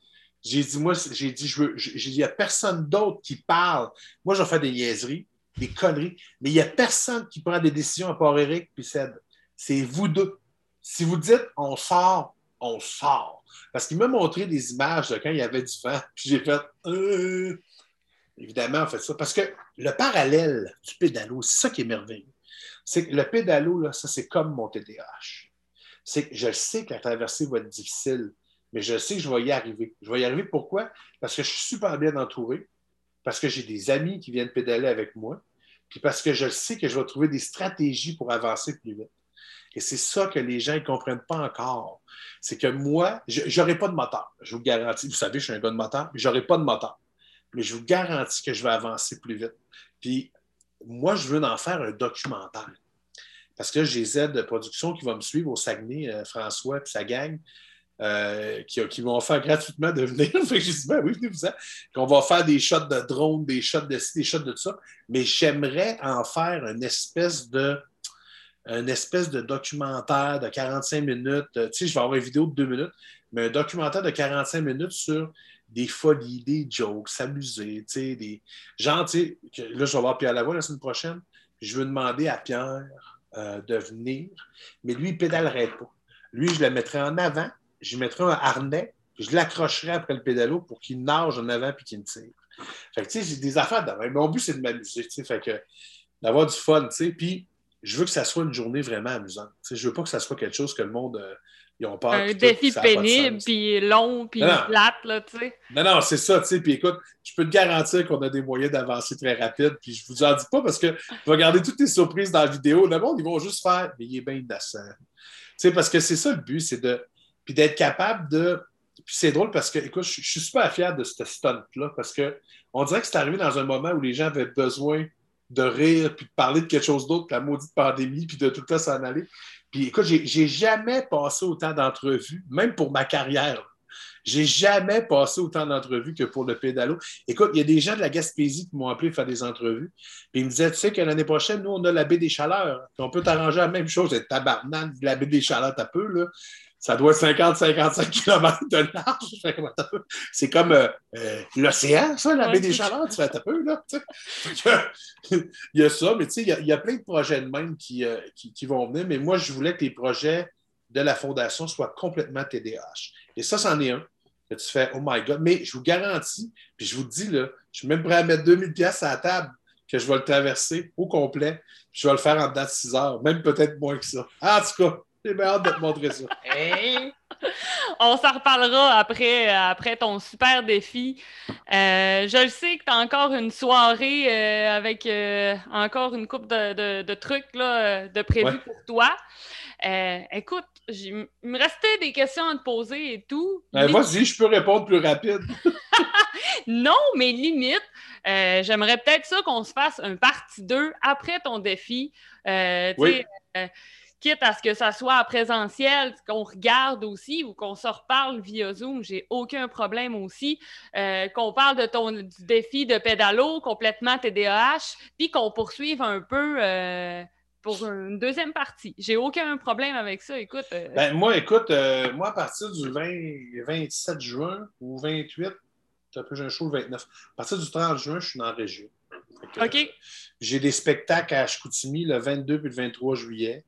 J'ai dit, moi, j'ai dit, je veux, j'ai dit, il n'y a personne d'autre qui parle. Moi, je vais faire des niaiseries, des conneries, mais il n'y a personne qui prend des décisions à part Eric puis Ced. C'est vous deux. Si vous dites, on sort, on sort. Parce qu'il m'a montré des images de quand il y avait du vent, puis j'ai fait, euh... évidemment, on fait ça. Parce que le parallèle du pédalo, c'est ça qui est merveilleux. C'est que le pédalo, là, ça, c'est comme mon T D A H. C'est que je sais que la traversée va être difficile. Mais je sais que je vais y arriver. Je vais y arriver pourquoi? Parce que je suis super bien entouré, parce que j'ai des amis qui viennent pédaler avec moi, puis parce que je sais que je vais trouver des stratégies pour avancer plus vite. Et c'est ça que les gens ne comprennent pas encore. C'est que moi, je n'aurai pas de moteur, je vous le garantis. Vous savez, je suis un gars de moteur, mais je n'aurai pas de moteur. mais je vous garantis que je vais avancer plus vite. Puis moi, je veux en faire un documentaire. Parce que j'ai Z de production qui va me suivre au Saguenay, euh, François et sa gang, euh, qui, qui m'ont offert gratuitement de venir. Fait que j'ai dit, ben oui, venez-vous-en. Qu'on va faire des shots de drone, des shots de ci, des shots de tout ça. Mais j'aimerais en faire une espèce de, une espèce de documentaire de quarante-cinq minutes. Tu sais, je vais avoir une vidéo de deux minutes, mais un documentaire de quarante-cinq minutes sur des folies, des jokes, s'amuser, tu sais, des gens, tu sais, là, je vais voir Pierre Lavoie la semaine prochaine. Je veux demander à Pierre Euh, de venir, mais lui, il ne pédalerait pas. Lui, je le mettrais en avant, je mettrais un harnais, puis je l'accrocherais après le pédalo pour qu'il nage en avant puis qu'il me tire. Fait que, tu sais, j'ai des affaires d'avant. Mon but, c'est de m'amuser, tu sais, fait que d'avoir du fun, tu sais, puis je veux que ça soit une journée vraiment amusante. Tu sais, je veux pas que ça soit quelque chose que le monde, euh, ils ont peur. Un défi tout, pénible, puis long, puis plate, là, tu sais. Non, non, c'est ça, tu sais, puis écoute, je peux te garantir qu'on a des moyens d'avancer très rapide, puis je vous en dis pas parce que vous regardez toutes les surprises dans la vidéo, le monde, ils vont juste faire « mais il est bien innocent ». Tu sais, parce que c'est ça le but, c'est de... Puis d'être capable de... Puis c'est drôle parce que, écoute, je suis super fier de ce stunt-là parce que on dirait que c'est arrivé dans un moment où les gens avaient besoin de rire, puis de parler de quelque chose d'autre, puis la maudite pandémie, puis de tout le temps s'en aller. Puis écoute, j'ai, j'ai jamais passé autant d'entrevues, même pour ma carrière. J'ai jamais passé autant d'entrevues que pour le pédalo. Écoute, il y a des gens de la Gaspésie qui m'ont appelé pour faire des entrevues, puis ils me disaient, tu sais que l'année prochaine, nous, on a la baie des Chaleurs, puis on peut t'arranger la même chose, être tabarnane, la baie des Chaleurs, t'as peu, là. Ça doit être cinquante à cinquante-cinq kilomètres de large. C'est comme euh, euh, l'océan, ça, la baie des Chaleurs, tu fais un peu, là. Il y a ça, mais tu sais, il y a, il y a plein de projets de même qui, euh, qui, qui vont venir. Mais moi, je voulais que les projets de la Fondation soient complètement T D A H. Et ça, c'en est un. Que tu fais, oh my God. Mais je vous garantis, puis je vous dis, là, je suis même prêt à mettre deux mille dollars à la table que je vais le traverser au complet. Puis je vais le faire en dedans de six heures, même peut-être moins que ça. En tout cas, j'ai bien hâte de te montrer ça. Hey. On s'en reparlera après, après ton super défi. Euh, je le sais que tu as encore une soirée euh, avec euh, encore une couple de, de, de trucs là, de prévu ouais. pour toi. Euh, écoute, il me restait des questions à te poser et tout. Ben, mais... Vas-y, je peux répondre plus rapide. Non, mais limite, euh, j'aimerais peut-être ça qu'on se fasse un partie deux après ton défi. Euh, oui. Euh, Quitte à ce que ça soit en présentiel, qu'on regarde aussi ou qu'on se reparle via Zoom, j'ai aucun problème aussi. Euh, qu'on parle de ton du défi de pédalo complètement T D A H, puis qu'on poursuive un peu euh, pour une deuxième partie. J'ai aucun problème avec ça, écoute. Euh... Ben, moi, écoute, euh, moi, à partir du vingt, vingt-sept juin ou vingt-huit, j'ai un show le vingt-neuf, à partir du trente juin, je suis dans la région. Que, OK. Euh, j'ai des spectacles à Chicoutimi le vingt-deux puis le vingt-trois juillet.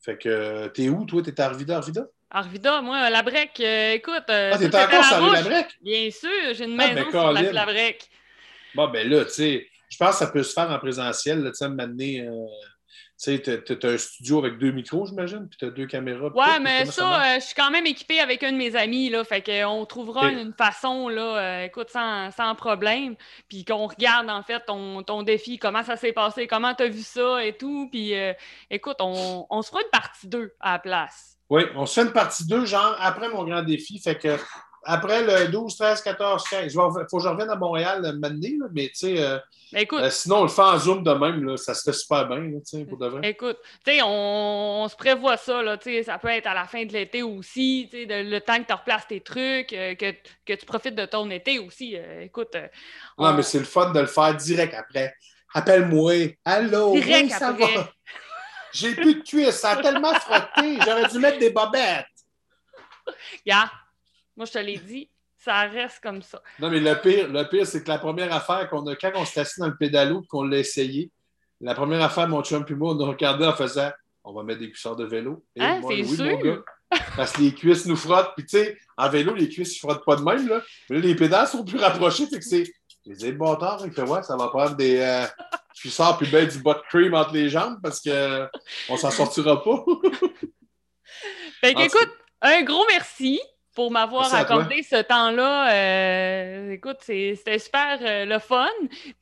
Fait que, t'es où, toi? T'es à Arvida, Arvida? Arvida, moi, la Brèque, euh, écoute... Euh, ah, t'es encore sur la, la Brèque? Bien sûr, j'ai une ah, maison ben, sur la, la Brèque. Bon, ben là, tu sais, je pense que ça peut se faire en présentiel, tu sais, m'amener... Euh, tu sais, t'as un studio avec deux micros, j'imagine, puis t'as deux caméras. Ouais, mais ça, euh, je suis quand même équipée avec un de mes amis, là, fait qu'on trouvera okay. une façon, là, euh, écoute, sans, sans problème, puis qu'on regarde, en fait, ton, ton défi, comment ça s'est passé, comment t'as vu ça et tout, puis euh, écoute, on, on se fera une partie deux à la place. Oui, on se fait une partie deux, genre, après mon grand défi, fait que après le douze, treize, quatorze, quinze, il faut que je revienne à Montréal un moment donné, mais tu sais... Euh, Écoute, euh, sinon, on le fait en Zoom de même, là, ça se fait super bien, là, pour de vrai. Écoute, on, on se prévoit ça, là, ça peut être à la fin de l'été aussi, de, le temps que tu replaces tes trucs, euh, que, que tu profites de ton été aussi. Euh, écoute. Euh, non, on... mais c'est le fun de le faire direct après. Appelle-moi. Allô, direct oui, ça après. Va. J'ai plus de cuisses, ça a tellement frotté, j'aurais dû mettre des bobettes. Yeah. Moi, je te l'ai dit. Ça reste comme ça. Non, mais le pire, le pire, c'est que la première affaire qu'on a, quand on s'est assis dans le pédalo et qu'on l'a essayé, la première affaire, mon chum et moi, on nous regardait en faisant on va mettre des cuissons de vélo. Et hein, moi, c'est oui, sûr. Mon gars, parce que les cuisses nous frottent. Puis, tu sais, en vélo, les cuisses ne frottent pas de même. Là. Mais là, les pédales sont plus rapprochées. Fait que c'est. Je les ai bon tard, fait que ouais, ça va prendre des. Euh... Tu sors plus bien du bas de cream entre les jambes parce qu'on euh, ne s'en sortira pas. Fait qu'écoute, un gros merci. Pour m'avoir accordé ce temps-là. Euh, écoute, c'est, c'était super euh, le fun.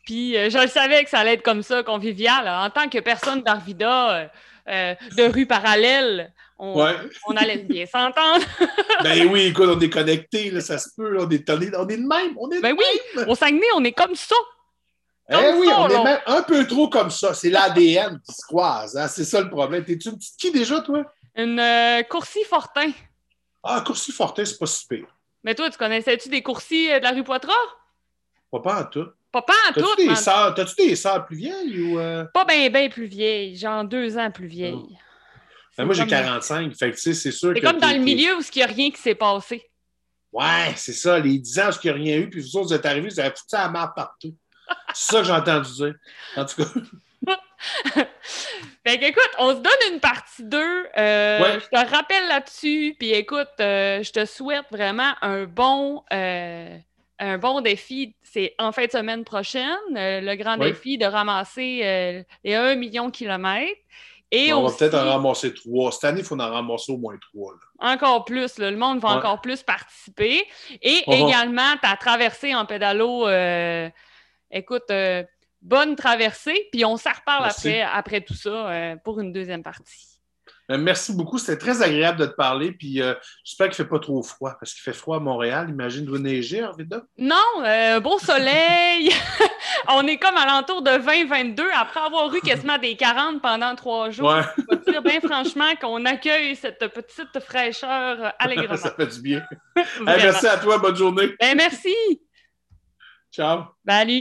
Puis, euh, je le savais que ça allait être comme ça, convivial. En tant que personne d'Arvida, euh, euh, de rues parallèles, on, ouais. on allait bien s'entendre. Ben oui, écoute, on est connectés, là, ça se peut, on est, on est, on est de même, on est de ben même. Ben oui, au Saguenay, on est comme ça. Eh oui, ça, on là. est même un peu trop comme ça, c'est l'A D N qui se croise, hein? C'est ça le problème. T'es-tu une petite qui déjà, toi? Une euh, Courcy Fortin. Ah, Courcy Fortin, c'est pas si pire. Mais toi, tu connaissais-tu des Courcy de la rue Poitras? Pas pas en tout. Pas pas en tout. T'as-tu des sœurs, t'as-tu des sœurs plus vieilles ou... Euh... Pas bien, bien plus vieilles. Genre deux ans plus vieilles. Oh. Ben moi, j'ai quarante-cinq. Le... Fait que, tu sais, c'est sûr c'est que... C'est comme dans le milieu où il n'y a rien qui s'est passé. Ouais, c'est ça. Les dix ans où il n'y a rien eu, puis vous autres, vous êtes arrivés, vous avez foutu ça à la marde partout. C'est ça que j'ai entendu dire. En tout cas... Fait que, écoute, on se donne une partie deux. Euh, ouais. Je te rappelle là-dessus. Puis, écoute, euh, je te souhaite vraiment un bon... Euh... Un bon défi, c'est en fin de semaine prochaine, euh, le grand oui. défi de ramasser euh, les un million de kilomètres. Et on aussi, va peut-être en ramasser trois. Cette année, il faut en ramasser au moins trois. Là. Encore plus. Là, le monde va ouais. encore plus participer. Et uh-huh. également, ta traversée en pédalo. Euh, écoute, euh, bonne traversée. Puis on s'en reparle après, après tout ça euh, pour une deuxième partie. Merci beaucoup. C'était très agréable de te parler. Puis euh, j'espère qu'il ne fait pas trop froid, parce qu'il fait froid à Montréal. Imagine, vous neigez, Arvida? Non, euh, beau soleil. On est comme à l'entour de vingt vingt-deux, après avoir eu quasiment des quarante pendant trois jours. Ouais. On va dire bien franchement qu'on accueille cette petite fraîcheur allègrement. Ça fait du bien. Hey, merci à toi. Bonne journée. Ben, merci. Ciao. Salut.